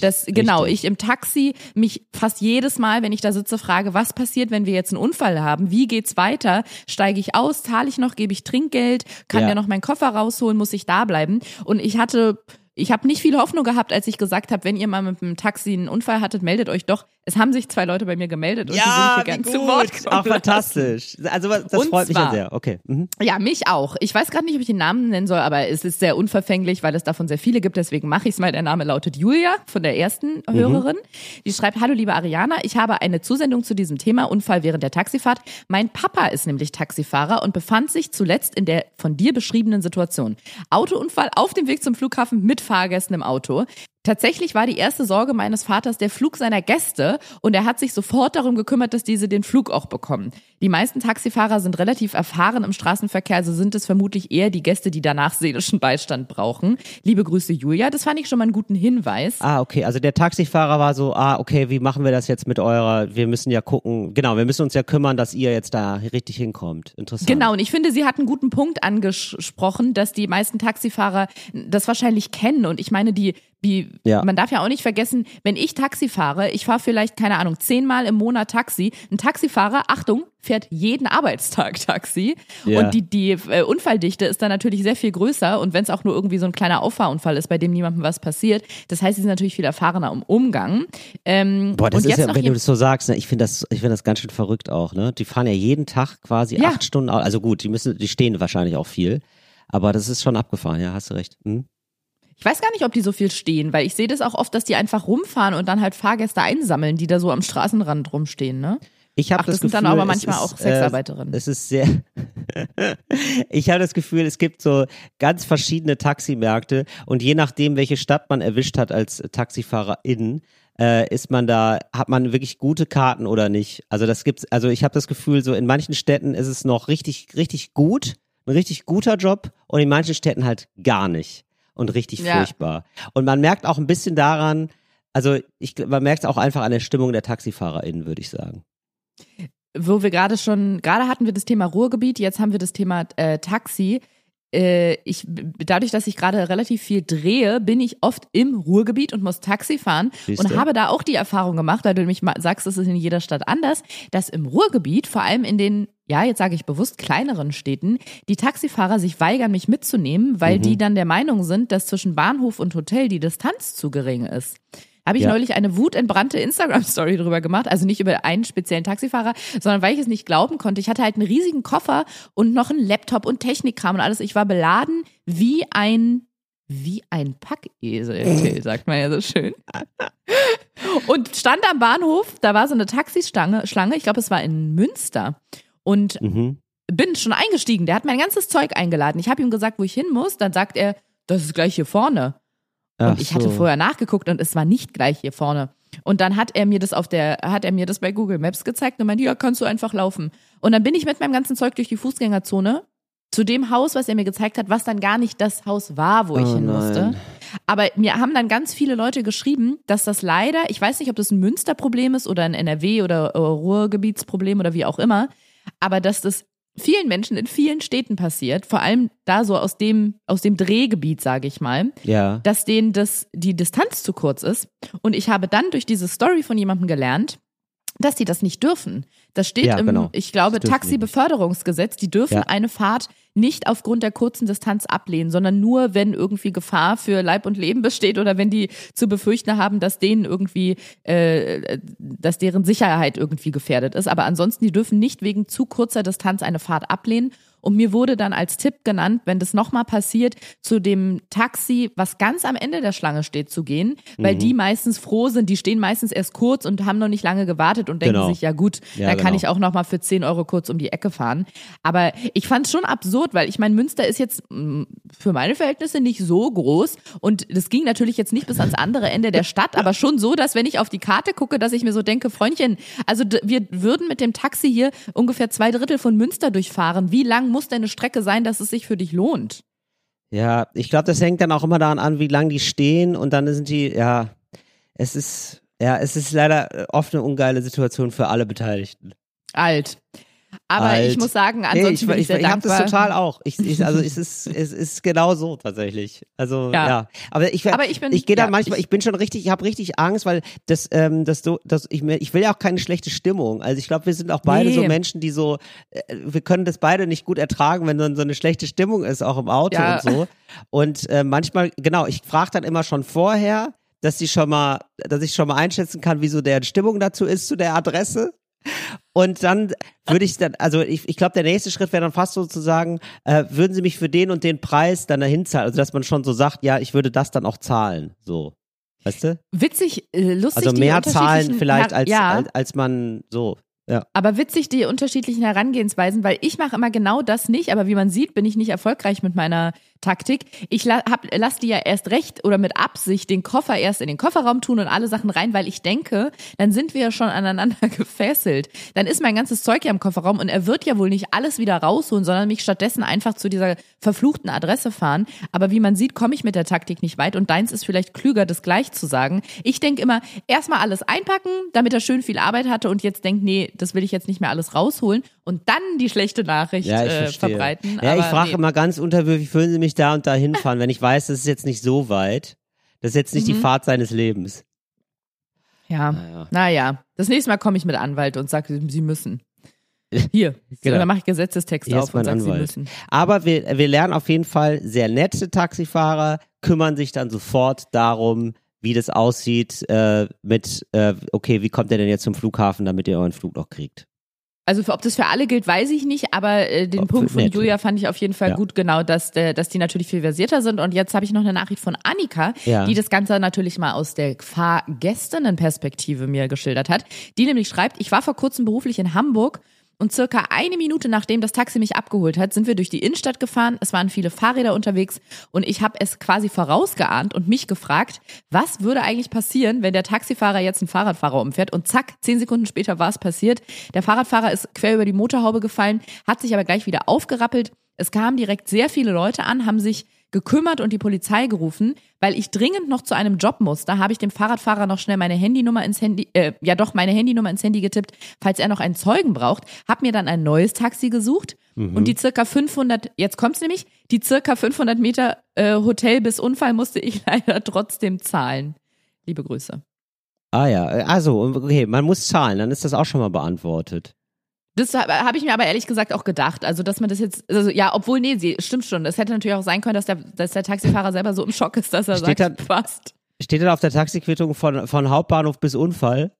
Ich im Taxi mich fast jedes Mal, wenn ich da sitze, frage, was passiert, wenn wir jetzt einen Unfall haben? Wie geht's weiter? Steige ich aus? Zahle ich noch? Gebe ich Trinkgeld? Kann der noch meinen Koffer rausholen? Muss ich da bleiben? Und ich habe nicht viel Hoffnung gehabt, als ich gesagt habe, wenn ihr mal mit dem Taxi einen Unfall hattet, meldet euch doch. Es haben sich 2 Leute bei mir gemeldet und die sind mir zu Wort gekommen. Ach, fantastisch. Also das freut mich ja sehr. Okay. Mhm. Ja, mich auch. Ich weiß gerade nicht, ob ich den Namen nennen soll, aber es ist sehr unverfänglich, weil es davon sehr viele gibt. Deswegen mache ich es mal. Der Name lautet Julia von der ersten Hörerin. Die schreibt, hallo liebe Ariana, ich habe eine Zusendung zu diesem Thema Unfall während der Taxifahrt. Mein Papa ist nämlich Taxifahrer und befand sich zuletzt in der von dir beschriebenen Situation. Autounfall auf dem Weg zum Flughafen mit Fahrgästen im Auto. Tatsächlich war die erste Sorge meines Vaters der Flug seiner Gäste und er hat sich sofort darum gekümmert, dass diese den Flug auch bekommen. Die meisten Taxifahrer sind relativ erfahren im Straßenverkehr, also sind es vermutlich eher die Gäste, die danach seelischen Beistand brauchen. Liebe Grüße, Julia. Das fand ich schon mal einen guten Hinweis. Ah, okay. Also der Taxifahrer war so, wie machen wir das jetzt mit wir müssen ja gucken, wir müssen uns ja kümmern, dass ihr jetzt da richtig hinkommt. Interessant. Genau, und ich finde, sie hat einen guten Punkt angesprochen, dass die meisten Taxifahrer das wahrscheinlich kennen und ich meine, man darf ja auch nicht vergessen, wenn ich Taxi fahre, ich fahre vielleicht, 10-mal im Monat Taxi. Ein Taxifahrer, Achtung, fährt jeden Arbeitstag Taxi. Ja. Und die Unfalldichte ist dann natürlich sehr viel größer. Und wenn es auch nur irgendwie so ein kleiner Auffahrunfall ist, bei dem niemandem was passiert, das heißt, sie sind natürlich viel erfahrener im Umgang. Das ist ja, wenn du das so sagst, ne, ich find das ganz schön verrückt auch. Ne? Die fahren ja jeden Tag quasi 8 Stunden, also gut, die stehen wahrscheinlich auch viel. Aber das ist schon abgefahren, ja, hast du recht. Hm? Ich weiß gar nicht, ob die so viel stehen, weil ich sehe das auch oft, dass die einfach rumfahren und dann halt Fahrgäste einsammeln, die da so am Straßenrand rumstehen, ne? Ich habe das Gefühl, sind dann aber manchmal auch Sexarbeiterinnen. Ich habe das Gefühl, es gibt so ganz verschiedene Taximärkte und je nachdem, welche Stadt man erwischt hat als TaxifahrerInnen, hat man wirklich gute Karten oder nicht. Also ich habe das Gefühl, so in manchen Städten ist es noch richtig, richtig gut, ein richtig guter Job und in manchen Städten halt gar nicht. Und richtig furchtbar. Und man merkt auch ein bisschen daran, man merkt es auch einfach an der Stimmung der TaxifahrerInnen, würde ich sagen. Wo wir gerade hatten wir das Thema Ruhrgebiet, jetzt haben wir das Thema Taxi. Dadurch, dass ich gerade relativ viel drehe, bin ich oft im Ruhrgebiet und muss Taxi fahren und habe da auch die Erfahrung gemacht, weil du nämlich sagst, es ist in jeder Stadt anders, dass im Ruhrgebiet, vor allem in den, jetzt sage ich bewusst, kleineren Städten, die Taxifahrer sich weigern, mich mitzunehmen, weil die dann der Meinung sind, dass zwischen Bahnhof und Hotel die Distanz zu gering ist. habe ich neulich eine wutentbrannte Instagram-Story drüber gemacht. Also nicht über einen speziellen Taxifahrer, sondern weil ich es nicht glauben konnte. Ich hatte halt einen riesigen Koffer und noch einen Laptop und Technikkram und alles. Ich war beladen wie ein Packesel, sagt man ja so schön. Und stand am Bahnhof, da war so eine Taxischlange, ich glaube, es war in Münster. Und bin schon eingestiegen, der hat mein ganzes Zeug eingeladen. Ich habe ihm gesagt, wo ich hin muss, dann sagt er, das ist gleich hier vorne. Ach und ich hatte vorher nachgeguckt und es war nicht gleich hier vorne. Und dann hat er mir das bei Google Maps gezeigt und meinte, ja, kannst du einfach laufen. Und dann bin ich mit meinem ganzen Zeug durch die Fußgängerzone zu dem Haus, was er mir gezeigt hat, was dann gar nicht das Haus war, wo ich hin musste. Aber mir haben dann ganz viele Leute geschrieben, dass das leider, ich weiß nicht, ob das ein Münsterproblem ist oder ein NRW- oder Ruhrgebietsproblem oder wie auch immer, aber dass das vielen Menschen in vielen Städten passiert, vor allem da so aus dem Drehgebiet, sage ich mal, dass denen die Distanz zu kurz ist. Und ich habe dann durch diese Story von jemandem gelernt, dass die das nicht dürfen. Das steht ich glaube, Taxibeförderungsgesetz, die dürfen eine Fahrt nicht aufgrund der kurzen Distanz ablehnen, sondern nur, wenn irgendwie Gefahr für Leib und Leben besteht oder wenn die zu befürchten haben, dass denen irgendwie, dass deren Sicherheit irgendwie gefährdet ist. Aber ansonsten, die dürfen nicht wegen zu kurzer Distanz eine Fahrt ablehnen. Und mir wurde dann als Tipp genannt, wenn das nochmal passiert, zu dem Taxi, was ganz am Ende der Schlange steht, zu gehen, weil die meistens froh sind, die stehen meistens erst kurz und haben noch nicht lange gewartet und denken sich, ja gut, da kann ich auch nochmal für 10 Euro kurz um die Ecke fahren. Aber ich fand es schon absurd, weil ich meine, Münster ist jetzt für meine Verhältnisse nicht so groß und das ging natürlich jetzt nicht bis ans andere Ende der Stadt, aber schon so, dass wenn ich auf die Karte gucke, dass ich mir so denke, Freundchen, also wir würden mit dem Taxi hier ungefähr 2/3 von Münster durchfahren. Wie lang muss deine Strecke sein, dass es sich für dich lohnt? Ja, ich glaube, das hängt dann auch immer daran an, wie lange die stehen und dann sind die, es ist leider oft eine ungeile Situation für alle Beteiligten. Aber ich muss sagen, ansonsten bin ich sehr dankbar. Ich hab das total auch. Es ist genau so tatsächlich. Also ja. Ich habe richtig Angst, weil ich will ja auch keine schlechte Stimmung. Also ich glaube, wir sind auch beide so Menschen, die so, wir können das beide nicht gut ertragen, wenn dann so eine schlechte Stimmung ist, auch im Auto und so. Und manchmal, ich frage dann immer schon vorher, dass ich schon mal einschätzen kann, wie so deren Stimmung dazu ist, zu der Adresse. Und dann würde ich dann, also ich glaube, der nächste Schritt wäre dann fast sozusagen, würden Sie mich für den und den Preis dann dahin zahlen? Also dass man schon so sagt, ja, ich würde das dann auch zahlen, so. Weißt du? Witzig, lustig. Also mehr zahlen vielleicht als man so. Ja. Aber witzig, die unterschiedlichen Herangehensweisen, weil ich mache immer genau das nicht, aber wie man sieht, bin ich nicht erfolgreich mit meiner Taktik. Ich lasse die ja erst recht oder mit Absicht den Koffer erst in den Kofferraum tun und alle Sachen rein, weil ich denke, dann sind wir ja schon aneinander gefesselt. Dann ist mein ganzes Zeug ja im Kofferraum und er wird ja wohl nicht alles wieder rausholen, sondern mich stattdessen einfach zu dieser verfluchten Adresse fahren. Aber wie man sieht, komme ich mit der Taktik nicht weit und deins ist vielleicht klüger, das gleich zu sagen. Ich denke immer, erstmal alles einpacken, damit er schön viel Arbeit hatte und jetzt denkt, nee, das will ich jetzt nicht mehr alles rausholen und dann die schlechte Nachricht verbreiten. Ja, aber ich frage immer ganz unterwürfig, würden Sie mich da und da hinfahren, wenn ich weiß, das ist jetzt nicht so weit. Das ist jetzt nicht die Fahrt seines Lebens. Ja, naja. Das nächste Mal komme ich mit Anwalt und sage, Sie müssen. Hier, dann mache ich Gesetzestext auf und sage, Sie müssen. Aber wir lernen auf jeden Fall, sehr nette Taxifahrer kümmern sich dann sofort darum, wie das aussieht wie kommt ihr denn jetzt zum Flughafen, damit ihr euren Flug noch kriegt? Also ob das für alle gilt, weiß ich nicht, aber Punkt von Julia fand ich auf jeden Fall gut, genau, dass die natürlich viel versierter sind. Und jetzt habe ich noch eine Nachricht von Annika, die das Ganze natürlich mal aus der Fahrgästinnen-Perspektive mir geschildert hat. Die nämlich schreibt, ich war vor kurzem beruflich in Hamburg und circa eine Minute nachdem das Taxi mich abgeholt hat, sind wir durch die Innenstadt gefahren. Es waren viele Fahrräder unterwegs und ich habe es quasi vorausgeahnt und mich gefragt, was würde eigentlich passieren, wenn der Taxifahrer jetzt einen Fahrradfahrer umfährt? Und zack, 10 Sekunden später war es passiert. Der Fahrradfahrer ist quer über die Motorhaube gefallen, hat sich aber gleich wieder aufgerappelt. Es kamen direkt sehr viele Leute an, haben sich gekümmert und die Polizei gerufen, weil ich dringend noch zu einem Job muss. Da habe ich dem Fahrradfahrer noch schnell meine Handynummer ins Handy getippt, falls er noch einen Zeugen braucht, habe mir dann ein neues Taxi gesucht und die circa 500 Meter Hotel bis Unfall musste ich leider trotzdem zahlen. Liebe Grüße. Ah ja, also okay, man muss zahlen, dann ist das auch schon mal beantwortet. Das habe ich mir aber ehrlich gesagt auch gedacht, also dass man das jetzt, stimmt schon, es hätte natürlich auch sein können, dass der Taxifahrer selber so im Schock ist, dass er sagt, passt. Steht dann auf der Taxiquittung von Hauptbahnhof bis Unfall?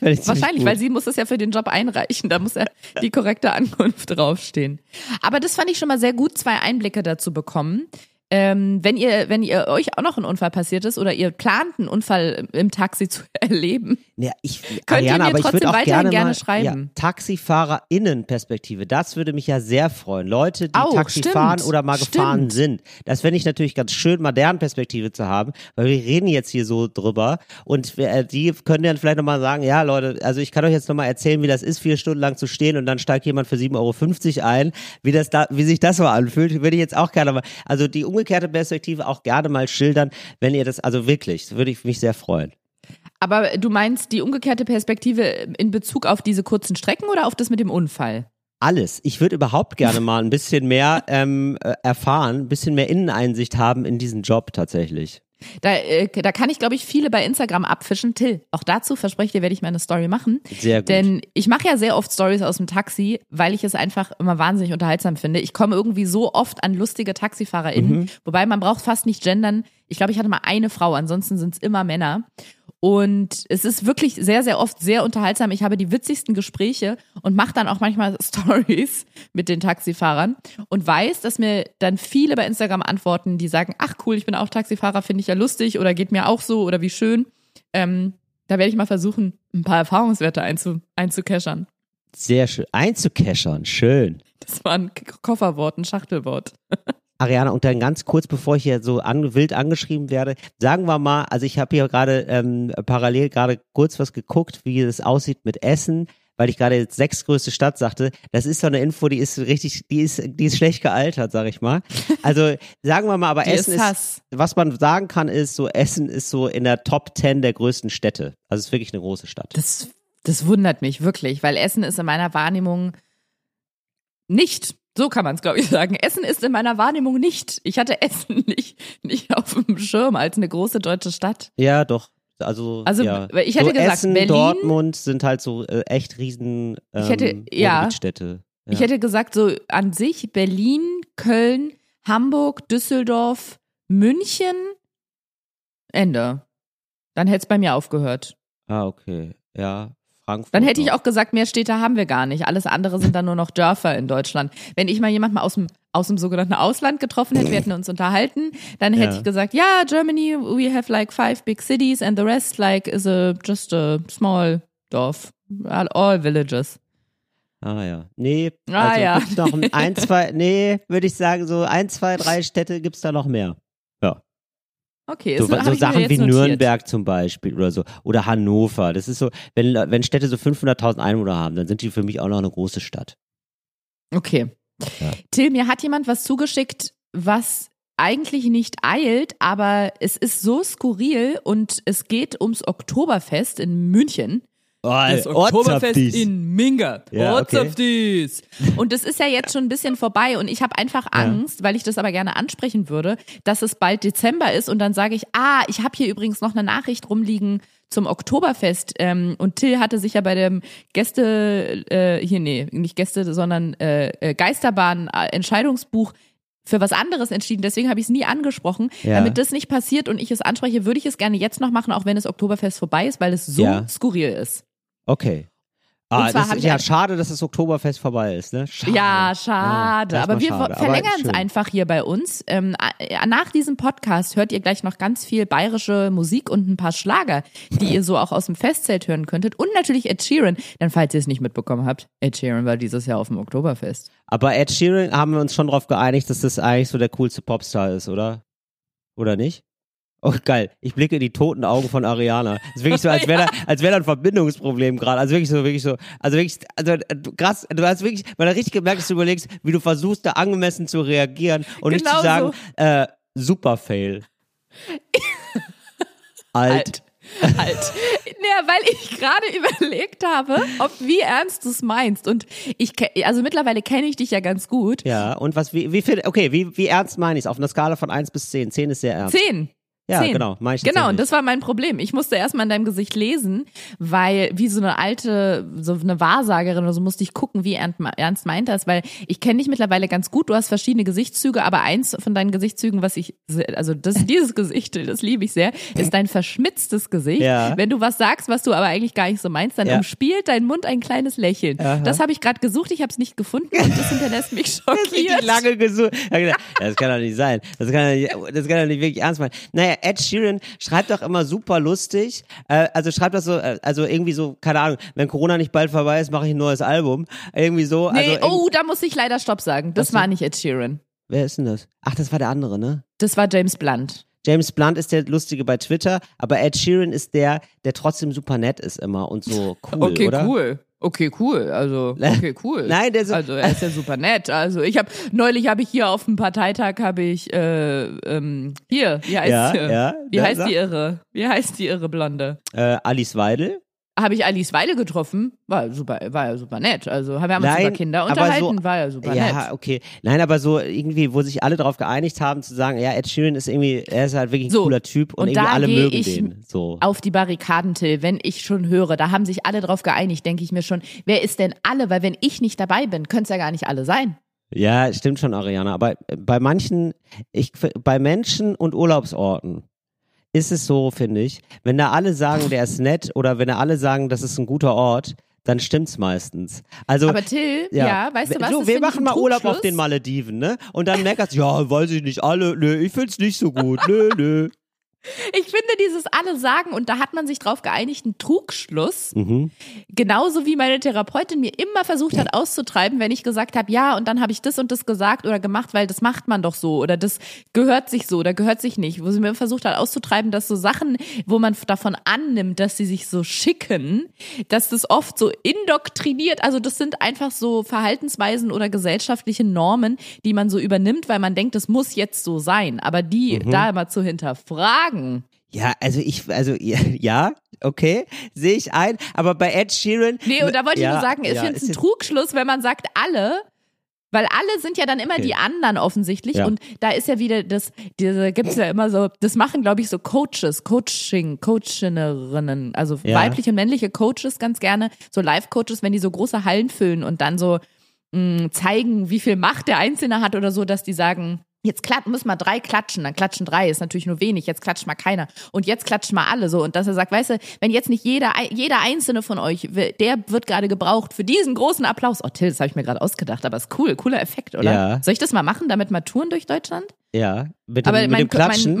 Wahrscheinlich, weil sie muss das ja für den Job einreichen. Da muss ja die korrekte Ankunft draufstehen. Aber das fand ich schon mal sehr gut, zwei Einblicke dazu bekommen. Wenn ihr euch auch noch ein Unfall passiert ist oder ihr plant, einen Unfall im Taxi zu erleben, ja, könnt ihr mir trotzdem weiterhin gerne schreiben. Ja, TaxifahrerInnen-Perspektive, das würde mich ja sehr freuen. Leute, die Taxi fahren oder mal gefahren sind. Das fände ich natürlich ganz schön, mal deren Perspektive zu haben, weil wir reden jetzt hier so drüber und die können dann vielleicht nochmal sagen, ja Leute, also ich kann euch jetzt nochmal erzählen, wie das ist, 4 Stunden lang zu stehen und dann steigt jemand für 7,50 € ein, wie sich das mal anfühlt, würde ich jetzt auch gerne mal, also die umgekehrte Perspektive auch gerne mal schildern, wenn ihr das, also wirklich, würde ich mich sehr freuen. Aber du meinst die umgekehrte Perspektive in Bezug auf diese kurzen Strecken oder auf das mit dem Unfall? Alles. Ich würde überhaupt gerne mal ein bisschen mehr erfahren, ein bisschen mehr Inneneinsicht haben in diesen Job tatsächlich. Da kann ich, glaube ich, viele bei Instagram abfischen. Till, auch dazu verspreche ich dir, werde ich meine Story machen. Sehr gut. Denn ich mache ja sehr oft Stories aus dem Taxi, weil ich es einfach immer wahnsinnig unterhaltsam finde. Ich komme irgendwie so oft an lustige TaxifahrerInnen. Mhm. Wobei man braucht fast nicht gendern. Ich glaube, ich hatte mal eine Frau, ansonsten sind es immer Männer. Und es ist wirklich sehr, sehr oft sehr unterhaltsam. Ich habe die witzigsten Gespräche und mache dann auch manchmal Stories mit den Taxifahrern und weiß, dass mir dann viele bei Instagram antworten, die sagen, ach cool, ich bin auch Taxifahrer, finde ich ja lustig oder geht mir auch so oder wie schön. Da werde ich mal versuchen, ein paar Erfahrungswerte einzukeschern. Sehr schön. Einzukeschern, schön. Das war ein Kofferwort, ein Schachtelwort. Ariana, und dann ganz kurz, bevor ich hier so wild angeschrieben werde, sagen wir mal, also ich habe hier gerade parallel gerade kurz was geguckt, wie es aussieht mit Essen, weil ich gerade jetzt 6. größte Stadt sagte. Das ist so eine Info, die ist richtig, die ist schlecht gealtert, sag ich mal. Also sagen wir mal, aber Essen ist, was man sagen kann, ist so, Essen ist so in der Top 10 der größten Städte. Also es ist wirklich eine große Stadt. Das wundert mich wirklich, weil Essen ist in meiner Wahrnehmung nicht. So kann man es, glaube ich, sagen. Essen ist in meiner Wahrnehmung nicht. Ich hatte Essen nicht auf dem Schirm als eine große deutsche Stadt. Ja, doch. Also ja. Ich hätte so gesagt, Essen, Berlin, Dortmund sind halt so echt riesen Städte. Ja. Ich hätte gesagt, so an sich Berlin, Köln, Hamburg, Düsseldorf, München, Ende. Dann hätte es bei mir aufgehört. Ah, okay. Ja. Frankfurt. Dann hätte ich auch gesagt, mehr Städte haben wir gar nicht. Alles andere sind dann nur noch Dörfer in Deutschland. Wenn ich mal jemanden aus dem sogenannten Ausland getroffen hätte, wir hätten uns unterhalten, dann hätte ich gesagt, ja, Germany, we have like 5 big cities and the rest like is just a small Dorf. All villages. Ah ja. Nee, gibt's noch würde ich sagen, so 1, 2, 3 Städte gibt's da noch mehr. Ja. Okay, so Sachen wie Nürnberg zum Beispiel oder so. Oder Hannover. Das ist so, wenn Städte so 500.000 Einwohner haben, dann sind die für mich auch noch eine große Stadt. Okay. Ja. Till, mir hat jemand was zugeschickt, was eigentlich nicht eilt, aber es ist so skurril und es geht ums Oktoberfest in München. Das Oktoberfest in Mingert. Ja, okay. Und das ist ja jetzt schon ein bisschen vorbei und ich habe einfach Angst, weil ich das aber gerne ansprechen würde, dass es bald Dezember ist und dann sage ich, ich habe hier übrigens noch eine Nachricht rumliegen zum Oktoberfest und Till hatte sich ja bei dem Geisterbahn-Entscheidungsbuch für was anderes entschieden, deswegen habe ich es nie angesprochen. Ja. Damit das nicht passiert und ich es anspreche, würde ich es gerne jetzt noch machen, auch wenn das Oktoberfest vorbei ist, weil es so skurril ist. Okay. Schade, dass das Oktoberfest vorbei ist, ne? Schade. Ja, schade. Ja, aber wir verlängern es einfach hier bei uns. Nach diesem Podcast hört ihr gleich noch ganz viel bayerische Musik und ein paar Schlager, die ihr so auch aus dem Festzelt hören könntet. Und natürlich Ed Sheeran. Denn falls ihr es nicht mitbekommen habt, Ed Sheeran war dieses Jahr auf dem Oktoberfest. Aber Ed Sheeran haben wir uns schon darauf geeinigt, dass das eigentlich so der coolste Popstar ist, oder? Oder nicht? Oh, geil. Ich blicke in die toten Augen von Ariana. Das ist wirklich so, als wäre da ein Verbindungsproblem gerade. Also krass. Du hast wirklich mal richtig gemerkt, dass du überlegst, wie du versuchst, da angemessen zu reagieren und genau nicht zu sagen, so. Super fail. Alt. Naja, weil ich gerade überlegt habe, wie ernst du es meinst. Und mittlerweile kenne ich dich ja ganz gut. Ja, und wie ernst meine ich es? Auf einer Skala von 1 bis 10. 10 ist sehr ernst. 10? Ja, 10. Genau. Genau, und das war mein Problem. Ich musste erstmal in deinem Gesicht lesen, weil wie so eine alte, so eine Wahrsagerin oder so, musste ich gucken, wie ernst meint das, weil ich kenne dich mittlerweile ganz gut. Du hast verschiedene Gesichtszüge, aber eins von deinen Gesichtszügen, was ich, also dieses Gesicht, das liebe ich sehr, ist dein verschmitztes Gesicht. Ja. Wenn du was sagst, was du aber eigentlich gar nicht so meinst, dann umspielt dein Mund ein kleines Lächeln. Aha. Das habe ich gerade gesucht, ich habe es nicht gefunden und das hinterlässt mich schockiert. Das, lange gesucht. Das kann doch nicht sein. Das kann doch nicht wirklich ernst meinen. Naja, Ed Sheeran schreibt doch immer super lustig, also schreibt das so, also irgendwie so, keine Ahnung, wenn Corona nicht bald vorbei ist, mache ich ein neues Album, irgendwie so. Nee, also da muss ich leider Stopp sagen, das war nicht Ed Sheeran. Wer ist denn das? Ach, das war der andere, ne? Das war James Blunt. James Blunt ist der Lustige bei Twitter, aber Ed Sheeran ist der trotzdem super nett ist immer und so cool, okay, oder? Okay, cool. Okay, cool. Also, okay, cool. Nein, also er ist ja super nett. Also ich habe neulich hier auf dem Parteitag Wie heißt die irre Blonde? Alice Weidel. Habe ich Alice Weidel getroffen? War ja super nett. Also haben wir uns über Kinder unterhalten, so, war ja super nett. Ja, okay. Nein, aber so irgendwie, wo sich alle darauf geeinigt haben, zu sagen, ja, Ed Sheeran ist irgendwie, er ist halt wirklich ein cooler Typ und irgendwie alle mögen den. So. Auf die Barrikaden, Till, wenn ich schon höre, da haben sich alle drauf geeinigt, denke ich mir schon, wer ist denn alle? Weil wenn ich nicht dabei bin, können es ja gar nicht alle sein. Ja, stimmt schon, Ariana. Aber bei Menschen und Urlaubsorten ist es so, finde ich, wenn da alle sagen, der ist nett, oder wenn da alle sagen, das ist ein guter Ort, dann stimmt's meistens. Also, aber Till, ja, weißt du was? So, wir machen mal Urlaub auf den Malediven, ne? Und dann merkst du, ja, weiß ich nicht, alle, nö, ich find's nicht so gut, nö. Ich finde dieses alle sagen, und da hat man sich drauf geeinigt, einen Trugschluss. Mhm. Genauso wie meine Therapeutin mir immer versucht hat auszutreiben, wenn ich gesagt habe, ja, und dann habe ich das und das gesagt oder gemacht, weil das macht man doch so oder das gehört sich so oder gehört sich nicht. Wo sie mir versucht hat auszutreiben, dass so Sachen, wo man davon annimmt, dass sie sich so schicken, dass das oft so indoktriniert, also das sind einfach so Verhaltensweisen oder gesellschaftliche Normen, die man so übernimmt, weil man denkt, das muss jetzt so sein. Aber die da immer zu hinterfragen, ja, okay, sehe ich ein, aber bei Ed Sheeran... Nee, und da wollte ich nur sagen, ich finde es ein Trugschluss, wenn man sagt, alle... Weil alle sind ja dann immer die anderen offensichtlich und da ist ja wieder diese gibt's ja immer so, das machen glaube ich so Coaches, Coachinerinnen, also weibliche und männliche Coaches ganz gerne, so Live-Coaches, wenn die so große Hallen füllen und dann so zeigen, wie viel Macht der Einzelne hat oder so, dass die sagen... Jetzt müssen mal 3 klatschen, dann klatschen 3, ist natürlich nur wenig, jetzt klatscht mal keiner und jetzt klatschen mal alle so. Und dass er sagt, weißt du, wenn jetzt nicht jeder Einzelne von euch, der wird gerade gebraucht für diesen großen Applaus. Oh Till, das habe ich mir gerade ausgedacht, aber ist cool, cooler Effekt, oder? Ja. Soll ich das mal machen, damit mal touren durch Deutschland? Ja, mit dem Klatschen.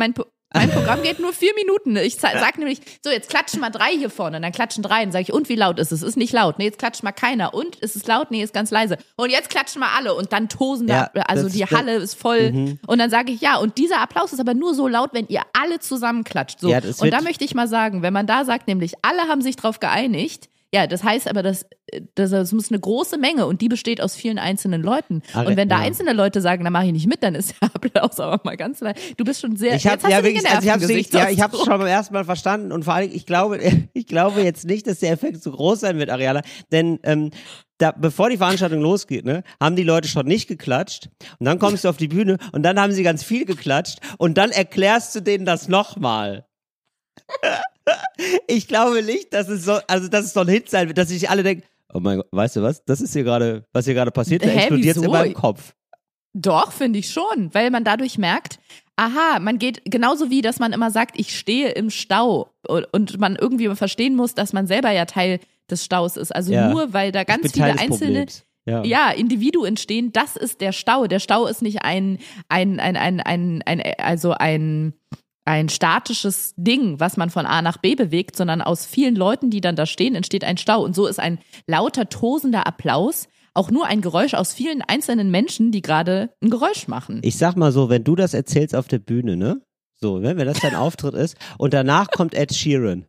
Mein Programm geht nur 4 Minuten. Ich sag nämlich, so jetzt klatschen mal 3 hier vorne, und dann klatschen 3 und sage ich, und wie laut ist es? Ist nicht laut. Nee, jetzt klatscht mal keiner. Und ist es laut? Nee, ist ganz leise. Und jetzt klatschen mal alle und dann tosen da, also die Halle ist voll. Mhm. Und dann sage ich, ja, und dieser Applaus ist aber nur so laut, wenn ihr alle zusammen klatscht. So. Ja, und da möchte ich mal sagen, wenn man da sagt, nämlich alle haben sich drauf geeinigt, ja, das heißt aber, das muss eine große Menge und die besteht aus vielen einzelnen Leuten. Und wenn da einzelne Leute sagen, da mache ich nicht mit, dann ist der Applaus aber mal ganz leid. Du bist schon sehr, ich habe es schon beim ersten Mal verstanden und vor allem, ich glaube jetzt nicht, dass der Effekt so groß sein wird, Ariana, denn bevor die Veranstaltung losgeht, ne, haben die Leute schon nicht geklatscht und dann kommst du auf die Bühne und dann haben sie ganz viel geklatscht und dann erklärst du denen das nochmal. Ich glaube nicht, dass es so ein Hit sein wird, dass sich alle denken, oh mein Gott, weißt du was? Das ist hier gerade, was hier gerade passiert, da explodiert es in meinem Kopf. Doch, finde ich schon, weil man dadurch merkt, aha, man geht genauso wie, dass man immer sagt, ich stehe im Stau und man irgendwie verstehen muss, dass man selber ja Teil des Staus ist. Also nur, weil da ganz viele einzelne... Ja, Individuen stehen, das ist der Stau. Der Stau ist nicht ein statisches Ding, was man von A nach B bewegt, sondern aus vielen Leuten, die dann da stehen, entsteht ein Stau. Und so ist ein lauter, tosender Applaus auch nur ein Geräusch aus vielen einzelnen Menschen, die gerade ein Geräusch machen. Ich sag mal so, wenn du das erzählst auf der Bühne, ne? So, wenn das dein Auftritt ist und danach kommt Ed Sheeran.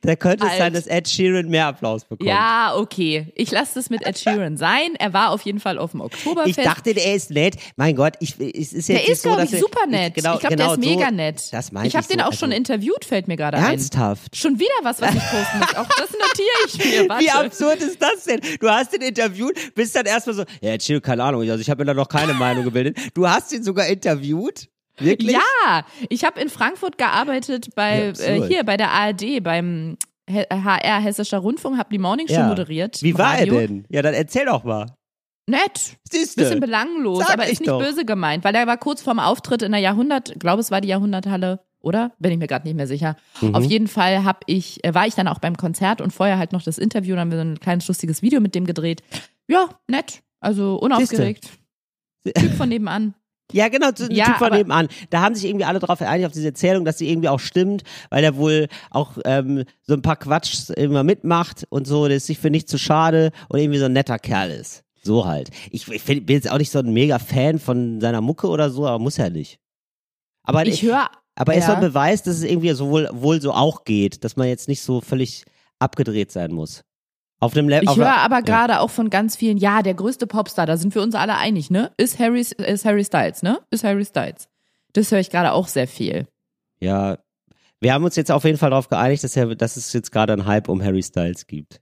Da könnte es sein, dass Ed Sheeran mehr Applaus bekommt. Ja, okay. Ich lasse das mit Ed Sheeran sein. Er war auf jeden Fall auf dem Oktoberfest. Ich dachte, der ist nett. Mein Gott, es ist jetzt so, dass der ist, glaube ich, super nett. Ich glaube, der ist mega nett. Ich habe den auch schon interviewt, fällt mir gerade ein. Ernsthaft? Schon wieder was ich posten muss. Auch das notiere ich mir. Warte. Wie absurd ist das denn? Du hast den interviewt, bist dann erstmal so, ja, Ed Sheeran, keine Ahnung. Also ich habe mir da noch keine Meinung gebildet. Du hast ihn sogar interviewt. Wirklich? Ja, ich habe in Frankfurt gearbeitet bei hier bei der ARD, beim HR Hessischer Rundfunk, habe die Morningshow moderiert. Wie war er denn? Ja, dann erzähl doch mal. Nett, siehste. Bisschen belanglos, sag aber ist nicht böse gemeint, weil er war kurz vorm Auftritt in der Jahrhunderthalle, oder? Bin ich mir gerade nicht mehr sicher. Mhm. Auf jeden Fall war ich dann auch beim Konzert und vorher halt noch das Interview, dann haben wir so ein kleines lustiges Video mit dem gedreht. Ja, nett, also unaufgeregt. Siehste. Typ von nebenan. Ja, genau, Typ von nebenan. Da haben sich irgendwie alle drauf geeinigt, auf diese Erzählung, dass sie irgendwie auch stimmt, weil er wohl auch so ein paar Quatsch immer mitmacht und so, der ist sich für nichts zu schade und irgendwie so ein netter Kerl ist. So halt. Ich bin jetzt auch nicht so ein mega Fan von seiner Mucke oder so, aber muss ja nicht. Aber er ist so ein Beweis, dass es irgendwie wohl so auch geht, dass man jetzt nicht so völlig abgedreht sein muss. Ich höre aber gerade auch von ganz vielen, ja, der größte Popstar, da sind wir uns alle einig, ne? Ist Harry Styles. Das höre ich gerade auch sehr viel. Ja, wir haben uns jetzt auf jeden Fall darauf geeinigt, dass es jetzt gerade einen Hype um Harry Styles gibt.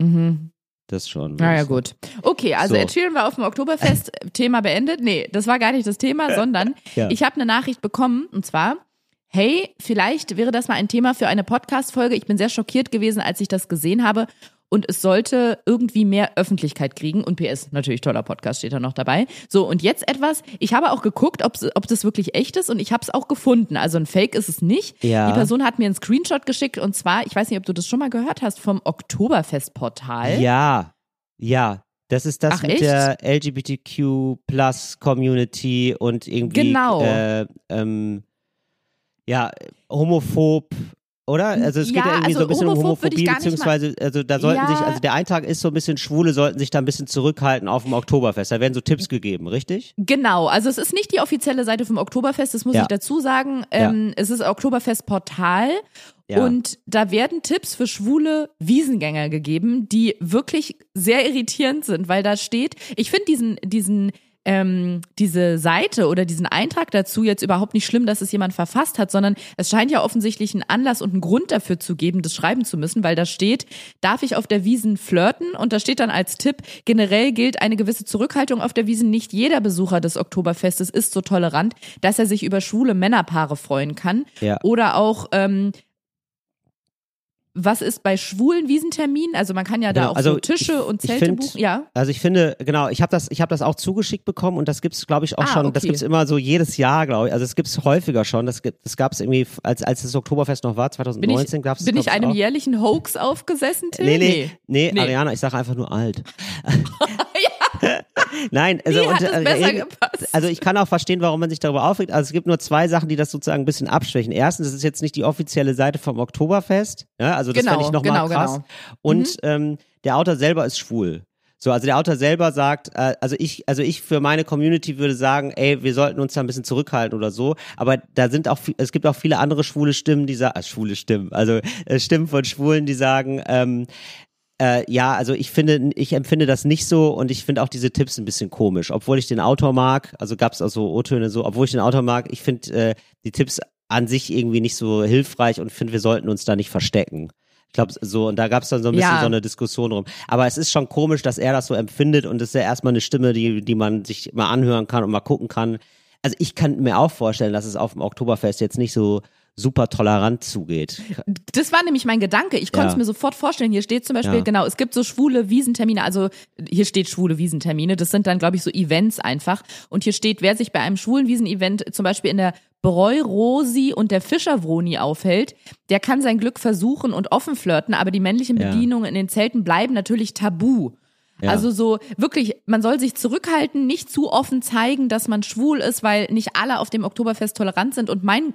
Mhm. Das schon. Naja, gut. Okay, also Ed Sheeran war auf dem Oktoberfest, Thema beendet. Nee, das war gar nicht das Thema, sondern ich habe eine Nachricht bekommen und zwar, hey, vielleicht wäre das mal ein Thema für eine Podcast-Folge. Ich bin sehr schockiert gewesen, als ich das gesehen habe und es sollte irgendwie mehr Öffentlichkeit kriegen und PS, natürlich toller Podcast, steht da noch dabei. So, und jetzt etwas, ich habe auch geguckt, ob das wirklich echt ist und ich habe es auch gefunden. Also ein Fake ist es nicht. Ja. Die Person hat mir einen Screenshot geschickt und zwar, ich weiß nicht, ob du das schon mal gehört hast, vom Oktoberfestportal. Ja. Das ist das der LGBTQ+-Community und irgendwie homophob, oder? Also es geht irgendwie so ein bisschen um Homophobie, beziehungsweise der Eintrag ist so ein bisschen, Schwule sollten sich da ein bisschen zurückhalten auf dem Oktoberfest. Da werden so Tipps gegeben, richtig? Genau, also es ist nicht die offizielle Seite vom Oktoberfest, das muss ich dazu sagen. Es ist Oktoberfestportal. Ja. Und da werden Tipps für schwule Wiesengänger gegeben, die wirklich sehr irritierend sind, weil da steht, ich finde diese Seite oder diesen Eintrag dazu jetzt überhaupt nicht schlimm, dass es jemand verfasst hat, sondern es scheint ja offensichtlich einen Anlass und einen Grund dafür zu geben, das schreiben zu müssen, weil da steht, darf ich auf der Wiesn flirten? Und da steht dann als Tipp, generell gilt eine gewisse Zurückhaltung auf der Wiesn. Nicht jeder Besucher des Oktoberfestes ist so tolerant, dass er sich über schwule Männerpaare freuen kann. Ja. Oder auch, was ist bei schwulen Wiesenterminen? Also man kann ja da auch so Tische und Zelte buchen. Ja. Also ich finde, ich habe das auch zugeschickt bekommen und das gibt's, glaube ich, auch schon. Okay. Das gibt's immer so jedes Jahr, glaube ich. Also es gibt's häufiger schon. Das gab's irgendwie, als das Oktoberfest noch war, 2019 gab's das. Bin ich einem jährlichen Hoax aufgesessen, Till? Nee, Ariana, ich sage einfach nur alt. Nein, also ich kann auch verstehen, warum man sich darüber aufregt. Also es gibt nur zwei Sachen, die das sozusagen ein bisschen abschwächen. Erstens, das ist jetzt nicht die offizielle Seite vom Oktoberfest. Ja, also das fände ich nochmal krass. Genau. Und der Autor selber ist schwul. So, also der Autor selber sagt, also ich für meine Community würde sagen, ey, wir sollten uns da ein bisschen zurückhalten oder so, aber da sind auch, es gibt auch viele andere schwule Stimmen, die sagen, Stimmen von Schwulen, die sagen, ich empfinde das nicht so und ich finde auch diese Tipps ein bisschen komisch, obwohl ich den Autor mag, also gab's auch so O-Töne so, obwohl ich den Autor mag, ich finde die Tipps an sich irgendwie nicht so hilfreich und finde, wir sollten uns da nicht verstecken. Ich glaube so, und da gab's dann so ein bisschen so eine Diskussion drum. Aber es ist schon komisch, dass er das so empfindet und das ist ja erstmal eine Stimme, die man sich mal anhören kann und mal gucken kann. Also ich kann mir auch vorstellen, dass es auf dem Oktoberfest jetzt nicht so super tolerant zugeht. Das war nämlich mein Gedanke. Ich konnte es mir sofort vorstellen. Hier steht zum Beispiel, es gibt so schwule Wiesentermine. Also hier steht schwule Wiesentermine. Das sind dann, glaube ich, so Events einfach. Und hier steht, wer sich bei einem schwulen Wiesen-Event zum Beispiel in der Bräu-Rosi und der Fischer-Vroni aufhält, der kann sein Glück versuchen und offen flirten. Aber die männlichen Bedienungen in den Zelten bleiben natürlich tabu. Ja. Also so wirklich, man soll sich zurückhalten, nicht zu offen zeigen, dass man schwul ist, weil nicht alle auf dem Oktoberfest tolerant sind. Und mein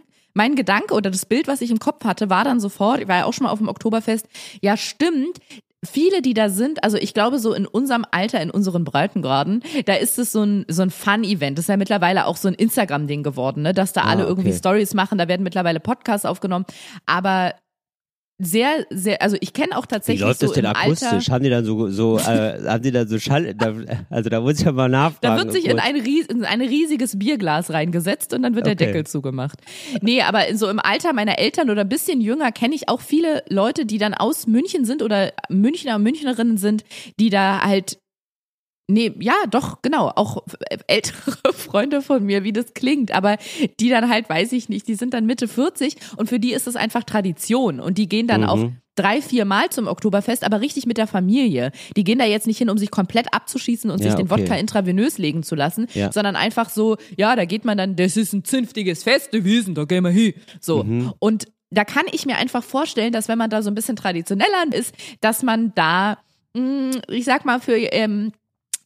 Gedanke oder das Bild, was ich im Kopf hatte, war dann sofort, ich war ja auch schon mal auf dem Oktoberfest, ja stimmt, viele, die da sind, also ich glaube so in unserem Alter, in unseren Breitengraden, da ist es so ein Fun-Event, das ist ja mittlerweile auch so ein Instagram-Ding geworden, ne, dass da alle irgendwie Stories machen, da werden mittlerweile Podcasts aufgenommen, aber sehr, sehr, also ich kenne auch tatsächlich so. Wie läuft das denn akustisch? Haben die dann so Schall, also da muss ich ja mal nachfragen. Da wird sich in ein riesiges Bierglas reingesetzt und dann wird der Deckel zugemacht. Nee, aber so im Alter meiner Eltern oder ein bisschen jünger kenne ich auch viele Leute, die dann aus München sind oder Münchner und Münchnerinnen sind, die da halt Nee, ja, doch, genau, auch ältere Freunde von mir, wie das klingt, aber die dann halt, weiß ich nicht, die sind dann Mitte 40 und für die ist es einfach Tradition und die gehen dann auf 3-4 Mal zum Oktoberfest, aber richtig mit der Familie. Die gehen da jetzt nicht hin, um sich komplett abzuschießen und sich den Wodka intravenös legen zu lassen, sondern einfach so, ja, da geht man dann, das ist ein zünftiges Fest gewesen, da gehen wir hin, so. Mhm. Und da kann ich mir einfach vorstellen, dass wenn man da so ein bisschen traditioneller ist, dass man da, ich sag mal, für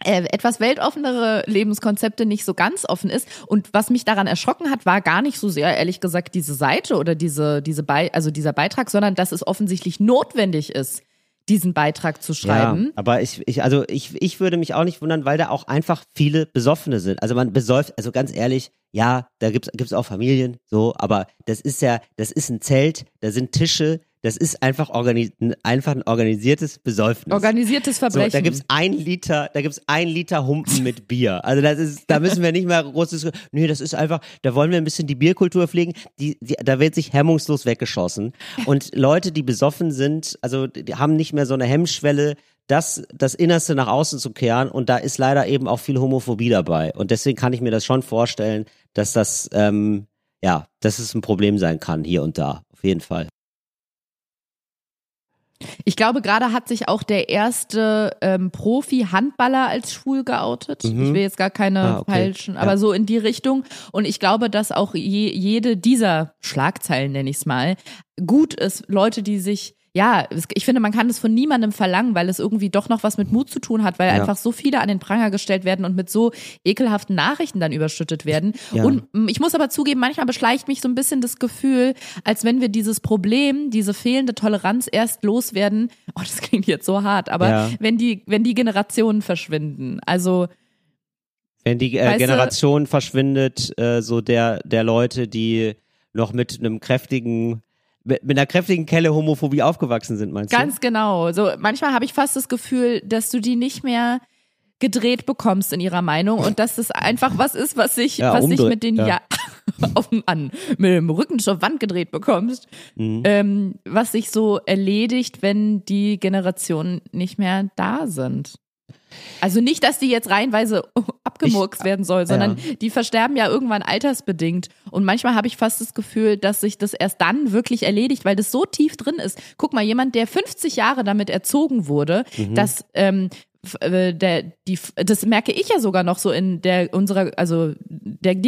etwas weltoffenere Lebenskonzepte nicht so ganz offen ist. Und was mich daran erschrocken hat, war gar nicht so sehr, ehrlich gesagt, diese Seite oder dieser Beitrag, sondern dass es offensichtlich notwendig ist, diesen Beitrag zu schreiben. Ja, aber ich würde mich auch nicht wundern, weil da auch einfach viele Besoffene sind. Also man besäuft, also ganz ehrlich, ja, da gibt's auch Familien, so, aber das ist ein Zelt, da sind Tische, das ist einfach ein organisiertes Besäufnis. Organisiertes Verbrechen. So, da gibt's ein Liter Humpen mit Bier. Also da müssen wir nicht mehr großes, nee, das ist einfach, da wollen wir ein bisschen die Bierkultur pflegen, da wird sich hemmungslos weggeschossen. Und Leute, die besoffen sind, also, die haben nicht mehr so eine Hemmschwelle, das Innerste nach außen zu kehren, und da ist leider eben auch viel Homophobie dabei. Und deswegen kann ich mir das schon vorstellen, dass das, dass es ein Problem sein kann, hier und da. Auf jeden Fall. Ich glaube, gerade hat sich auch der erste Profi-Handballer als schwul geoutet. Mhm. Ich will jetzt gar keine falschen, aber so in die Richtung. Und ich glaube, dass auch jede dieser Schlagzeilen, nenne ich es mal, gut ist, Leute, die sich, ja, ich finde, man kann es von niemandem verlangen, weil es irgendwie doch noch was mit Mut zu tun hat, weil einfach so viele an den Pranger gestellt werden und mit so ekelhaften Nachrichten dann überschüttet werden. Ja. Und ich muss aber zugeben, manchmal beschleicht mich so ein bisschen das Gefühl, als wenn wir dieses Problem, diese fehlende Toleranz erst loswerden. Oh, das klingt jetzt so hart, aber wenn die Generationen verschwinden, also wenn die Generation verschwindet, so der Leute, die noch mit einem kräftigen mit einer kräftigen Kelle Homophobie aufgewachsen sind, meinst du? Ganz genau. So, manchmal habe ich fast das Gefühl, dass du die nicht mehr gedreht bekommst in ihrer Meinung und dass das einfach was ist, was sich mit den mit dem Rücken zur Wand gedreht bekommst, was sich so erledigt, wenn die Generationen nicht mehr da sind. Also nicht, dass die jetzt reihenweise abgemurkst werden soll, sondern die versterben ja irgendwann altersbedingt. Und manchmal habe ich fast das Gefühl, dass sich das erst dann wirklich erledigt, weil das so tief drin ist. Guck mal, jemand, der 50 Jahre damit erzogen wurde, dass das merke ich ja sogar noch so in die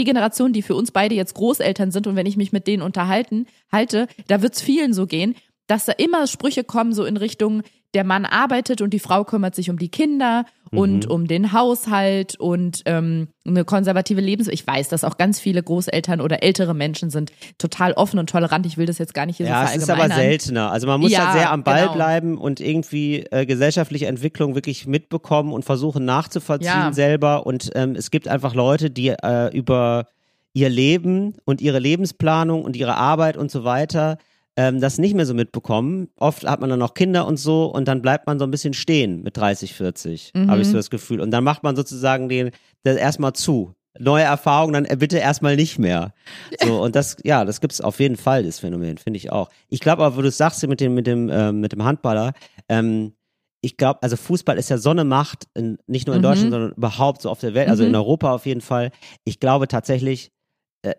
Generation, die für uns beide jetzt Großeltern sind, und wenn ich mich mit denen halte, da wird es vielen so gehen, dass da immer Sprüche kommen so in Richtung, der Mann arbeitet und die Frau kümmert sich um die Kinder und um den Haushalt und eine konservative Lebensweise. Ich weiß, dass auch ganz viele Großeltern oder ältere Menschen sind total offen und tolerant. Ich will das jetzt gar nicht hier so verallgemeinern. Ja, es ist aber seltener. Also man muss da sehr am Ball bleiben und irgendwie gesellschaftliche Entwicklung wirklich mitbekommen und versuchen nachzuvollziehen selber. Und es gibt einfach Leute, die über ihr Leben und ihre Lebensplanung und ihre Arbeit und so weiter das nicht mehr so mitbekommen. Oft hat man dann noch Kinder und so, und dann bleibt man so ein bisschen stehen mit 30, 40, habe ich so das Gefühl. Und dann macht man sozusagen das erstmal zu. Neue Erfahrungen, dann bitte erstmal nicht mehr. So, und das gibt's auf jeden Fall, das Phänomen, finde ich auch. Ich glaube aber, wo du sagst, mit dem Handballer, ich glaube, also Fußball ist ja so eine Macht, nicht nur in Deutschland, sondern überhaupt so auf der Welt, also in Europa auf jeden Fall. Ich glaube tatsächlich,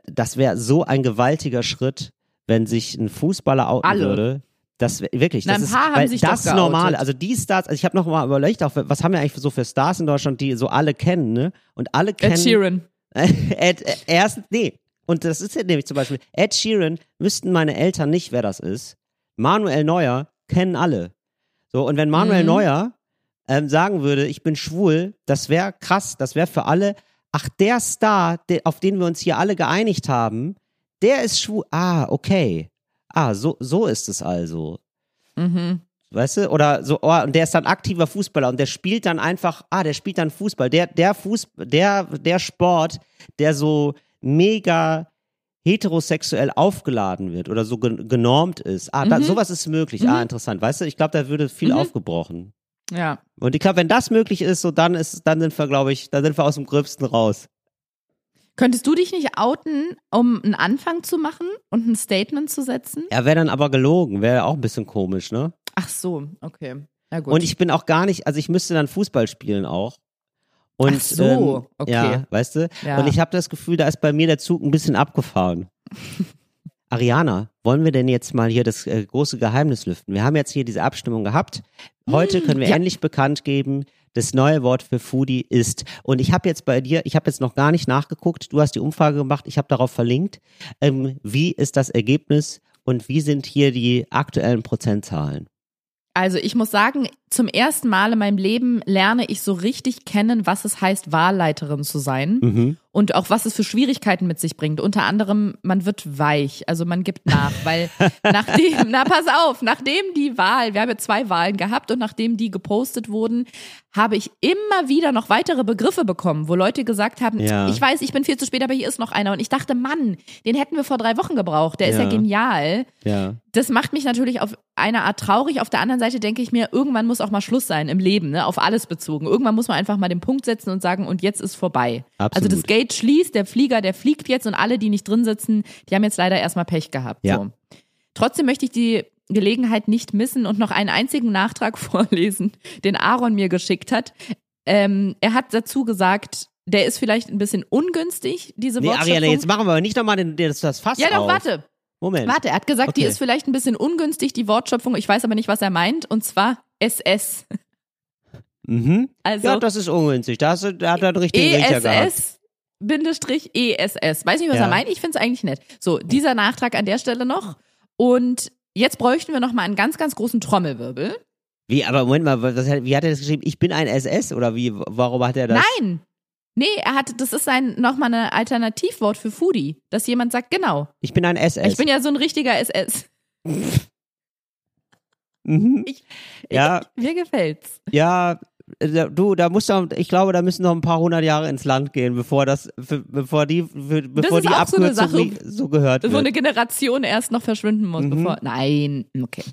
das wäre so ein gewaltiger Schritt, wenn sich ein Fußballer outen würde, das wirklich, das ist das Normale. Also die Stars, also ich habe noch mal überlegt, auch was haben wir eigentlich so für Stars in Deutschland, die so alle kennen, ne? Und alle kennen Ed Sheeran. Und das ist ja nämlich zum Beispiel Ed Sheeran, wüssten meine Eltern nicht, wer das ist. Manuel Neuer kennen alle. So, und wenn Manuel Neuer sagen würde, ich bin schwul, das wäre krass, das wäre für alle, ach, der Star, auf den wir uns hier alle geeinigt haben, der ist schwul. Ah, okay. Ah, so ist es also. Weißt du? Oder so, und der ist dann aktiver Fußballer und der spielt dann einfach, der spielt dann Fußball. Der Sport, der so mega heterosexuell aufgeladen wird oder so genormt ist. Sowas ist möglich. Interessant. Weißt du? Ich glaube, da würde viel aufgebrochen. Ja. Und ich glaube, wenn das möglich ist, so dann sind wir aus dem Gröbsten raus. Könntest du dich nicht outen, um einen Anfang zu machen und ein Statement zu setzen? Ja, wäre dann aber gelogen. Wäre auch ein bisschen komisch, ne? Ach so, okay. Na gut. Und ich bin auch gar nicht, also ich müsste dann Fußball spielen auch. Und, ach so, okay. Ja, weißt du? Ja. Und ich habe das Gefühl, da ist bei mir der Zug ein bisschen abgefahren. Ariana, wollen wir denn jetzt mal hier das große Geheimnis lüften? Wir haben jetzt hier diese Abstimmung gehabt. Heute können wir endlich bekannt geben, das neue Wort für Foodie ist. Und ich habe jetzt bei dir, ich habe jetzt noch gar nicht nachgeguckt, du hast die Umfrage gemacht, ich habe darauf verlinkt. Wie ist das Ergebnis und wie sind hier die aktuellen Prozentzahlen? Also ich muss sagen, zum ersten Mal in meinem Leben lerne ich so richtig kennen, was es heißt, Wahlleiterin zu sein, und auch was es für Schwierigkeiten mit sich bringt. Unter anderem, man wird weich, also man gibt nach, weil nachdem die Wahl, wir haben ja 2 Wahlen gehabt und nachdem die gepostet wurden, habe ich immer wieder noch weitere Begriffe bekommen, wo Leute gesagt haben, ja, ich weiß, ich bin viel zu spät, aber hier ist noch einer. Und ich dachte, Mann, den hätten wir vor 3 Wochen gebraucht, der ist ja genial. Ja. Das macht mich natürlich auf eine Art traurig, auf der anderen Seite denke ich mir, irgendwann muss auch mal Schluss sein im Leben, ne? Auf alles bezogen. Irgendwann muss man einfach mal den Punkt setzen und sagen, und jetzt ist vorbei. Absolut. Also das Gate schließt, der Flieger, der fliegt jetzt und alle, die nicht drin sitzen, die haben jetzt leider erstmal Pech gehabt. Ja. So. Trotzdem möchte ich die Gelegenheit nicht missen und noch einen einzigen Nachtrag vorlesen, den Aaron mir geschickt hat. Er hat dazu gesagt, der ist vielleicht ein bisschen ungünstig, diese Wortschöpfung. Ariana, jetzt machen wir nicht nochmal das Fass auf. Ja, doch, warte. Moment. Warte, er hat gesagt, okay, die ist vielleicht ein bisschen ungünstig, die Wortschöpfung. Ich weiß aber nicht, was er meint. Und zwar SS. Mhm. Also, ja, das ist ungünstig. Da hat er einen richtigen Riecher gehabt. SS-ESS. Weiß nicht, was er meint. Ich finde es eigentlich nett. So, dieser Nachtrag an der Stelle noch. Und jetzt bräuchten wir nochmal einen ganz, ganz großen Trommelwirbel. Wie, aber Moment mal, wie hat er das geschrieben? Ich bin ein SS? Oder wie? Warum hat er das? Nein! Nee, das ist nochmal ein Alternativwort für Foodie, dass jemand sagt, genau. Ich bin ein SS. Ich bin ja so ein richtiger SS. Mir gefällt's. Ja, du, ich glaube, da müssen noch ein paar 100 Jahre ins Land gehen, bevor die Abkürzung so, gehört wird. So eine Generation erst noch verschwinden muss, nein, okay.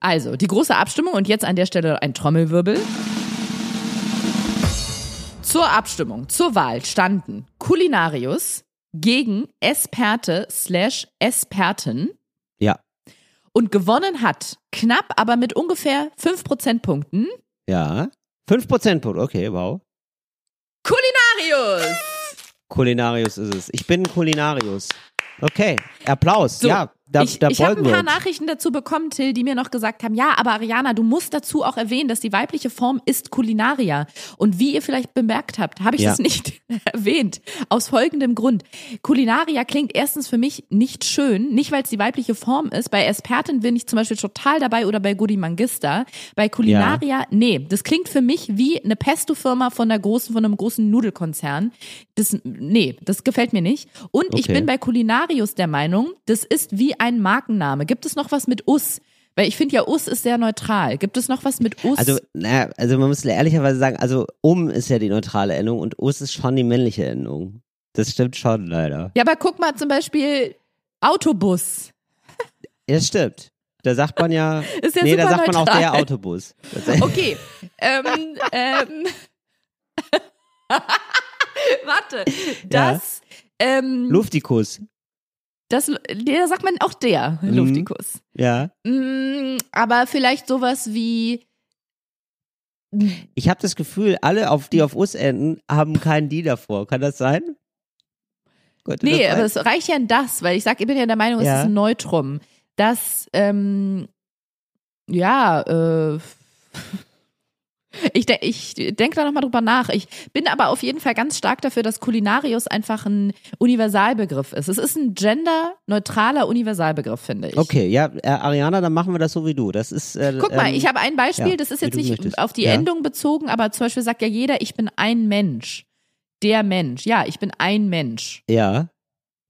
Also, die große Abstimmung und jetzt an der Stelle ein Trommelwirbel. Zur Abstimmung, zur Wahl standen Kulinarius gegen Esperte/Esperten. Ja. Und gewonnen hat, knapp, aber mit ungefähr 5 Prozentpunkten. Ja, 5 Prozentpunkte, okay, wow. Kulinarius! Kulinarius ist es. Ich bin Kulinarius. Okay, Applaus, so, ja. Ich habe ein paar Nachrichten dazu bekommen, Till, die mir noch gesagt haben, ja, aber Ariana, du musst dazu auch erwähnen, dass die weibliche Form ist Kulinaria. Und wie ihr vielleicht bemerkt habt, habe ich das nicht erwähnt. Aus folgendem Grund. Kulinaria klingt erstens für mich nicht schön, nicht weil es die weibliche Form ist. Bei Espertin bin ich zum Beispiel total dabei oder bei Goody Mangista. Bei Kulinaria, nee, das klingt für mich wie eine Pesto-Firma von einem großen Nudelkonzern. Das gefällt mir nicht. Und ich bin bei Kulinarius der Meinung, das ist wie ein Markenname. Gibt es noch was mit Us? Weil ich finde ja, Us ist sehr neutral. Gibt es noch was mit Us? Also man muss ehrlicherweise sagen, also ist ja die neutrale Endung und Us ist schon die männliche Endung. Das stimmt schon, leider. Ja, aber guck mal zum Beispiel Autobus. Das stimmt. Da sagt man ja, ist ja da sagt neutral. Man auch der Autobus. Okay. Warte. Das Luftikus. Da sagt man auch der Luftikus. Ja. Aber vielleicht sowas wie. Ich habe das Gefühl, alle, die auf Us enden, haben keinen Die davor. Kann das sein? Gott, nee, aber es reicht ja in das, weil ich bin ja der Meinung, es ist ein Neutrum. Das, Ich denke da nochmal drüber nach. Ich bin aber auf jeden Fall ganz stark dafür, dass Kulinarius einfach ein Universalbegriff ist. Es ist ein genderneutraler Universalbegriff, finde ich. Okay, ja, Ariana, dann machen wir das so wie du. Das ist, guck mal, ich habe ein Beispiel, das ist jetzt nicht auf die Endung bezogen, aber zum Beispiel sagt ja jeder, ich bin ein Mensch. Der Mensch. Ja, ich bin ein Mensch. Ja.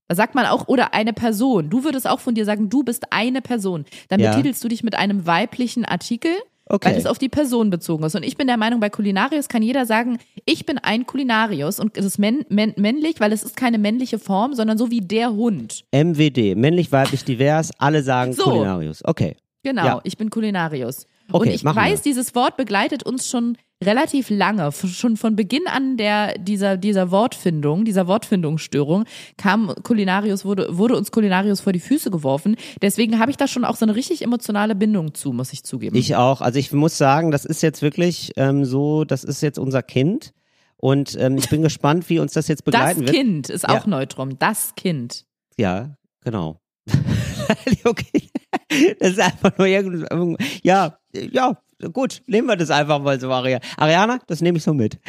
Da sagt man auch, oder eine Person. Du würdest auch von dir sagen, du bist eine Person. Dann betitelst du dich mit einem weiblichen Artikel. Okay. Weil das auf die Person bezogen ist. Und ich bin der Meinung, bei Kulinarius kann jeder sagen, ich bin ein Kulinarius. Und es ist männlich, weil es ist keine männliche Form, sondern so wie der Hund. MWD, männlich, weiblich, divers, alle sagen so. Kulinarius. Okay. Genau, ich bin Kulinarius. Okay, und ich weiß, dieses Wort begleitet uns schon relativ lange. Schon von Beginn an dieser Wortfindungsstörung wurde uns Kulinarius vor die Füße geworfen. Deswegen habe ich da schon auch so eine richtig emotionale Bindung zu, muss ich zugeben. Ich auch. Also ich muss sagen, das ist jetzt wirklich so, das ist jetzt unser Kind. Und ich bin gespannt, wie uns das jetzt begleiten wird. Das Kind ist auch Neutrum. Das Kind. Ja, genau. Okay. Das ist einfach nur irgendein... Ja, gut. Nehmen wir das einfach mal so, Ariana, das nehme ich so mit.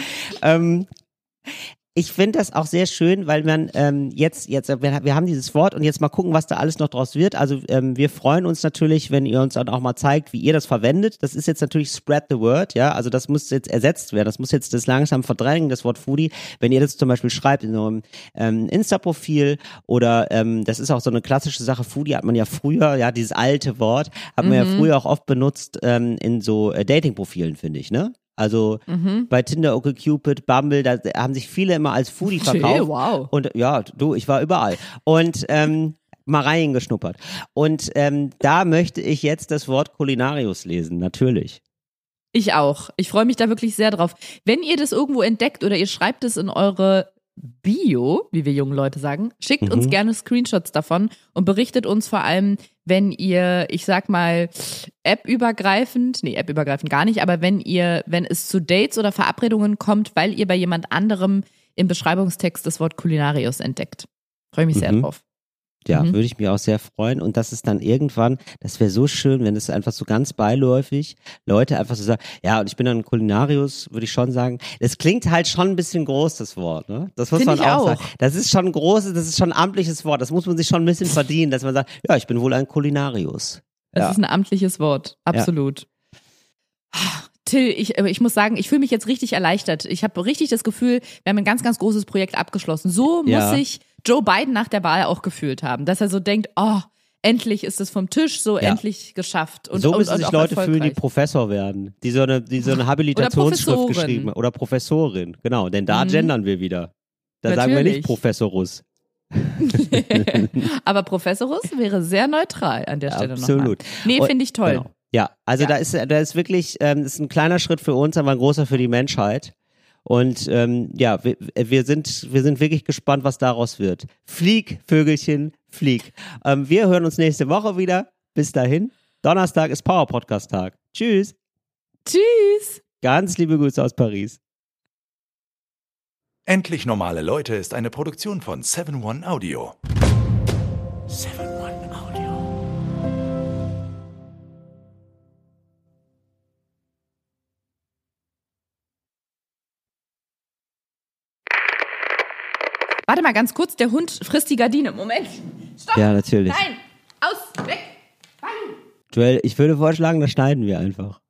Ich finde das auch sehr schön, weil man jetzt, wir haben dieses Wort und jetzt mal gucken, was da alles noch draus wird. Also wir freuen uns natürlich, wenn ihr uns dann auch mal zeigt, wie ihr das verwendet. Das ist jetzt natürlich Spread the Word, ja. Also das muss jetzt ersetzt werden. Das muss jetzt das langsam verdrängen, das Wort Foodie. Wenn ihr das zum Beispiel schreibt in eurem Insta-Profil oder das ist auch so eine klassische Sache. Foodie hat man ja früher, ja, dieses alte Wort, hat man ja früher auch oft benutzt in so Dating-Profilen, finde ich, ne? Also bei Tinder, OkCupid, Bumble, da haben sich viele immer als Foodie verkauft. Hey, wow. Und ja, du, ich war überall. Und mal reingeschnuppert. Und da möchte ich jetzt das Wort Culinarius lesen, natürlich. Ich auch. Ich freue mich da wirklich sehr drauf. Wenn ihr das irgendwo entdeckt oder ihr schreibt es in eure Bio, wie wir jungen Leute sagen, schickt uns gerne Screenshots davon und berichtet uns vor allem, wenn ihr, ich sag mal, appübergreifend gar nicht, aber wenn es zu Dates oder Verabredungen kommt, weil ihr bei jemand anderem im Beschreibungstext das Wort Culinarius entdeckt. Freue mich sehr drauf. Ja, würde ich mich auch sehr freuen. Und das ist dann irgendwann, das wäre so schön, wenn es einfach so ganz beiläufig Leute einfach so sagen, ja, und ich bin dann ein Culinarius, würde ich schon sagen. Das klingt halt schon ein bisschen groß, das Wort, ne? Das muss man auch sagen. Das ist schon ein großes, das ist schon ein amtliches Wort. Das muss man sich schon ein bisschen verdienen, dass man sagt, ja, ich bin wohl ein Culinarius. Das ist ein amtliches Wort, absolut. Ja. Till, ich muss sagen, ich fühle mich jetzt richtig erleichtert. Ich habe richtig das Gefühl, wir haben ein ganz, ganz großes Projekt abgeschlossen. So muss ich Joe Biden nach der Wahl auch gefühlt haben, dass er so denkt, oh, endlich ist es vom Tisch, so endlich geschafft. Und, so müssen und sich Leute fühlen, die Professor werden, die so eine Habilitationsschrift geschrieben haben. Oder Professorin, genau, denn da gendern wir wieder. Da Natürlich. Sagen wir nicht Professorus. Aber Professorus wäre sehr neutral an der Stelle nochmal. Absolut. Nee, finde ich toll. Genau. Ja, also da ist wirklich, ist ein kleiner Schritt für uns, aber ein großer für die Menschheit. Und wir sind wirklich gespannt, was daraus wird. Flieg, Vögelchen, flieg. Wir hören uns nächste Woche wieder. Bis dahin. Donnerstag ist Power-Podcast-Tag. Tschüss. Tschüss. Ganz liebe Grüße aus Paris. Endlich normale Leute ist eine Produktion von 7-One Audio. 7-One Audio. Warte mal ganz kurz, der Hund frisst die Gardine. Moment. Stopp. Ja, natürlich. Nein. Aus. Weg. Duell, ich würde vorschlagen, das schneiden wir einfach.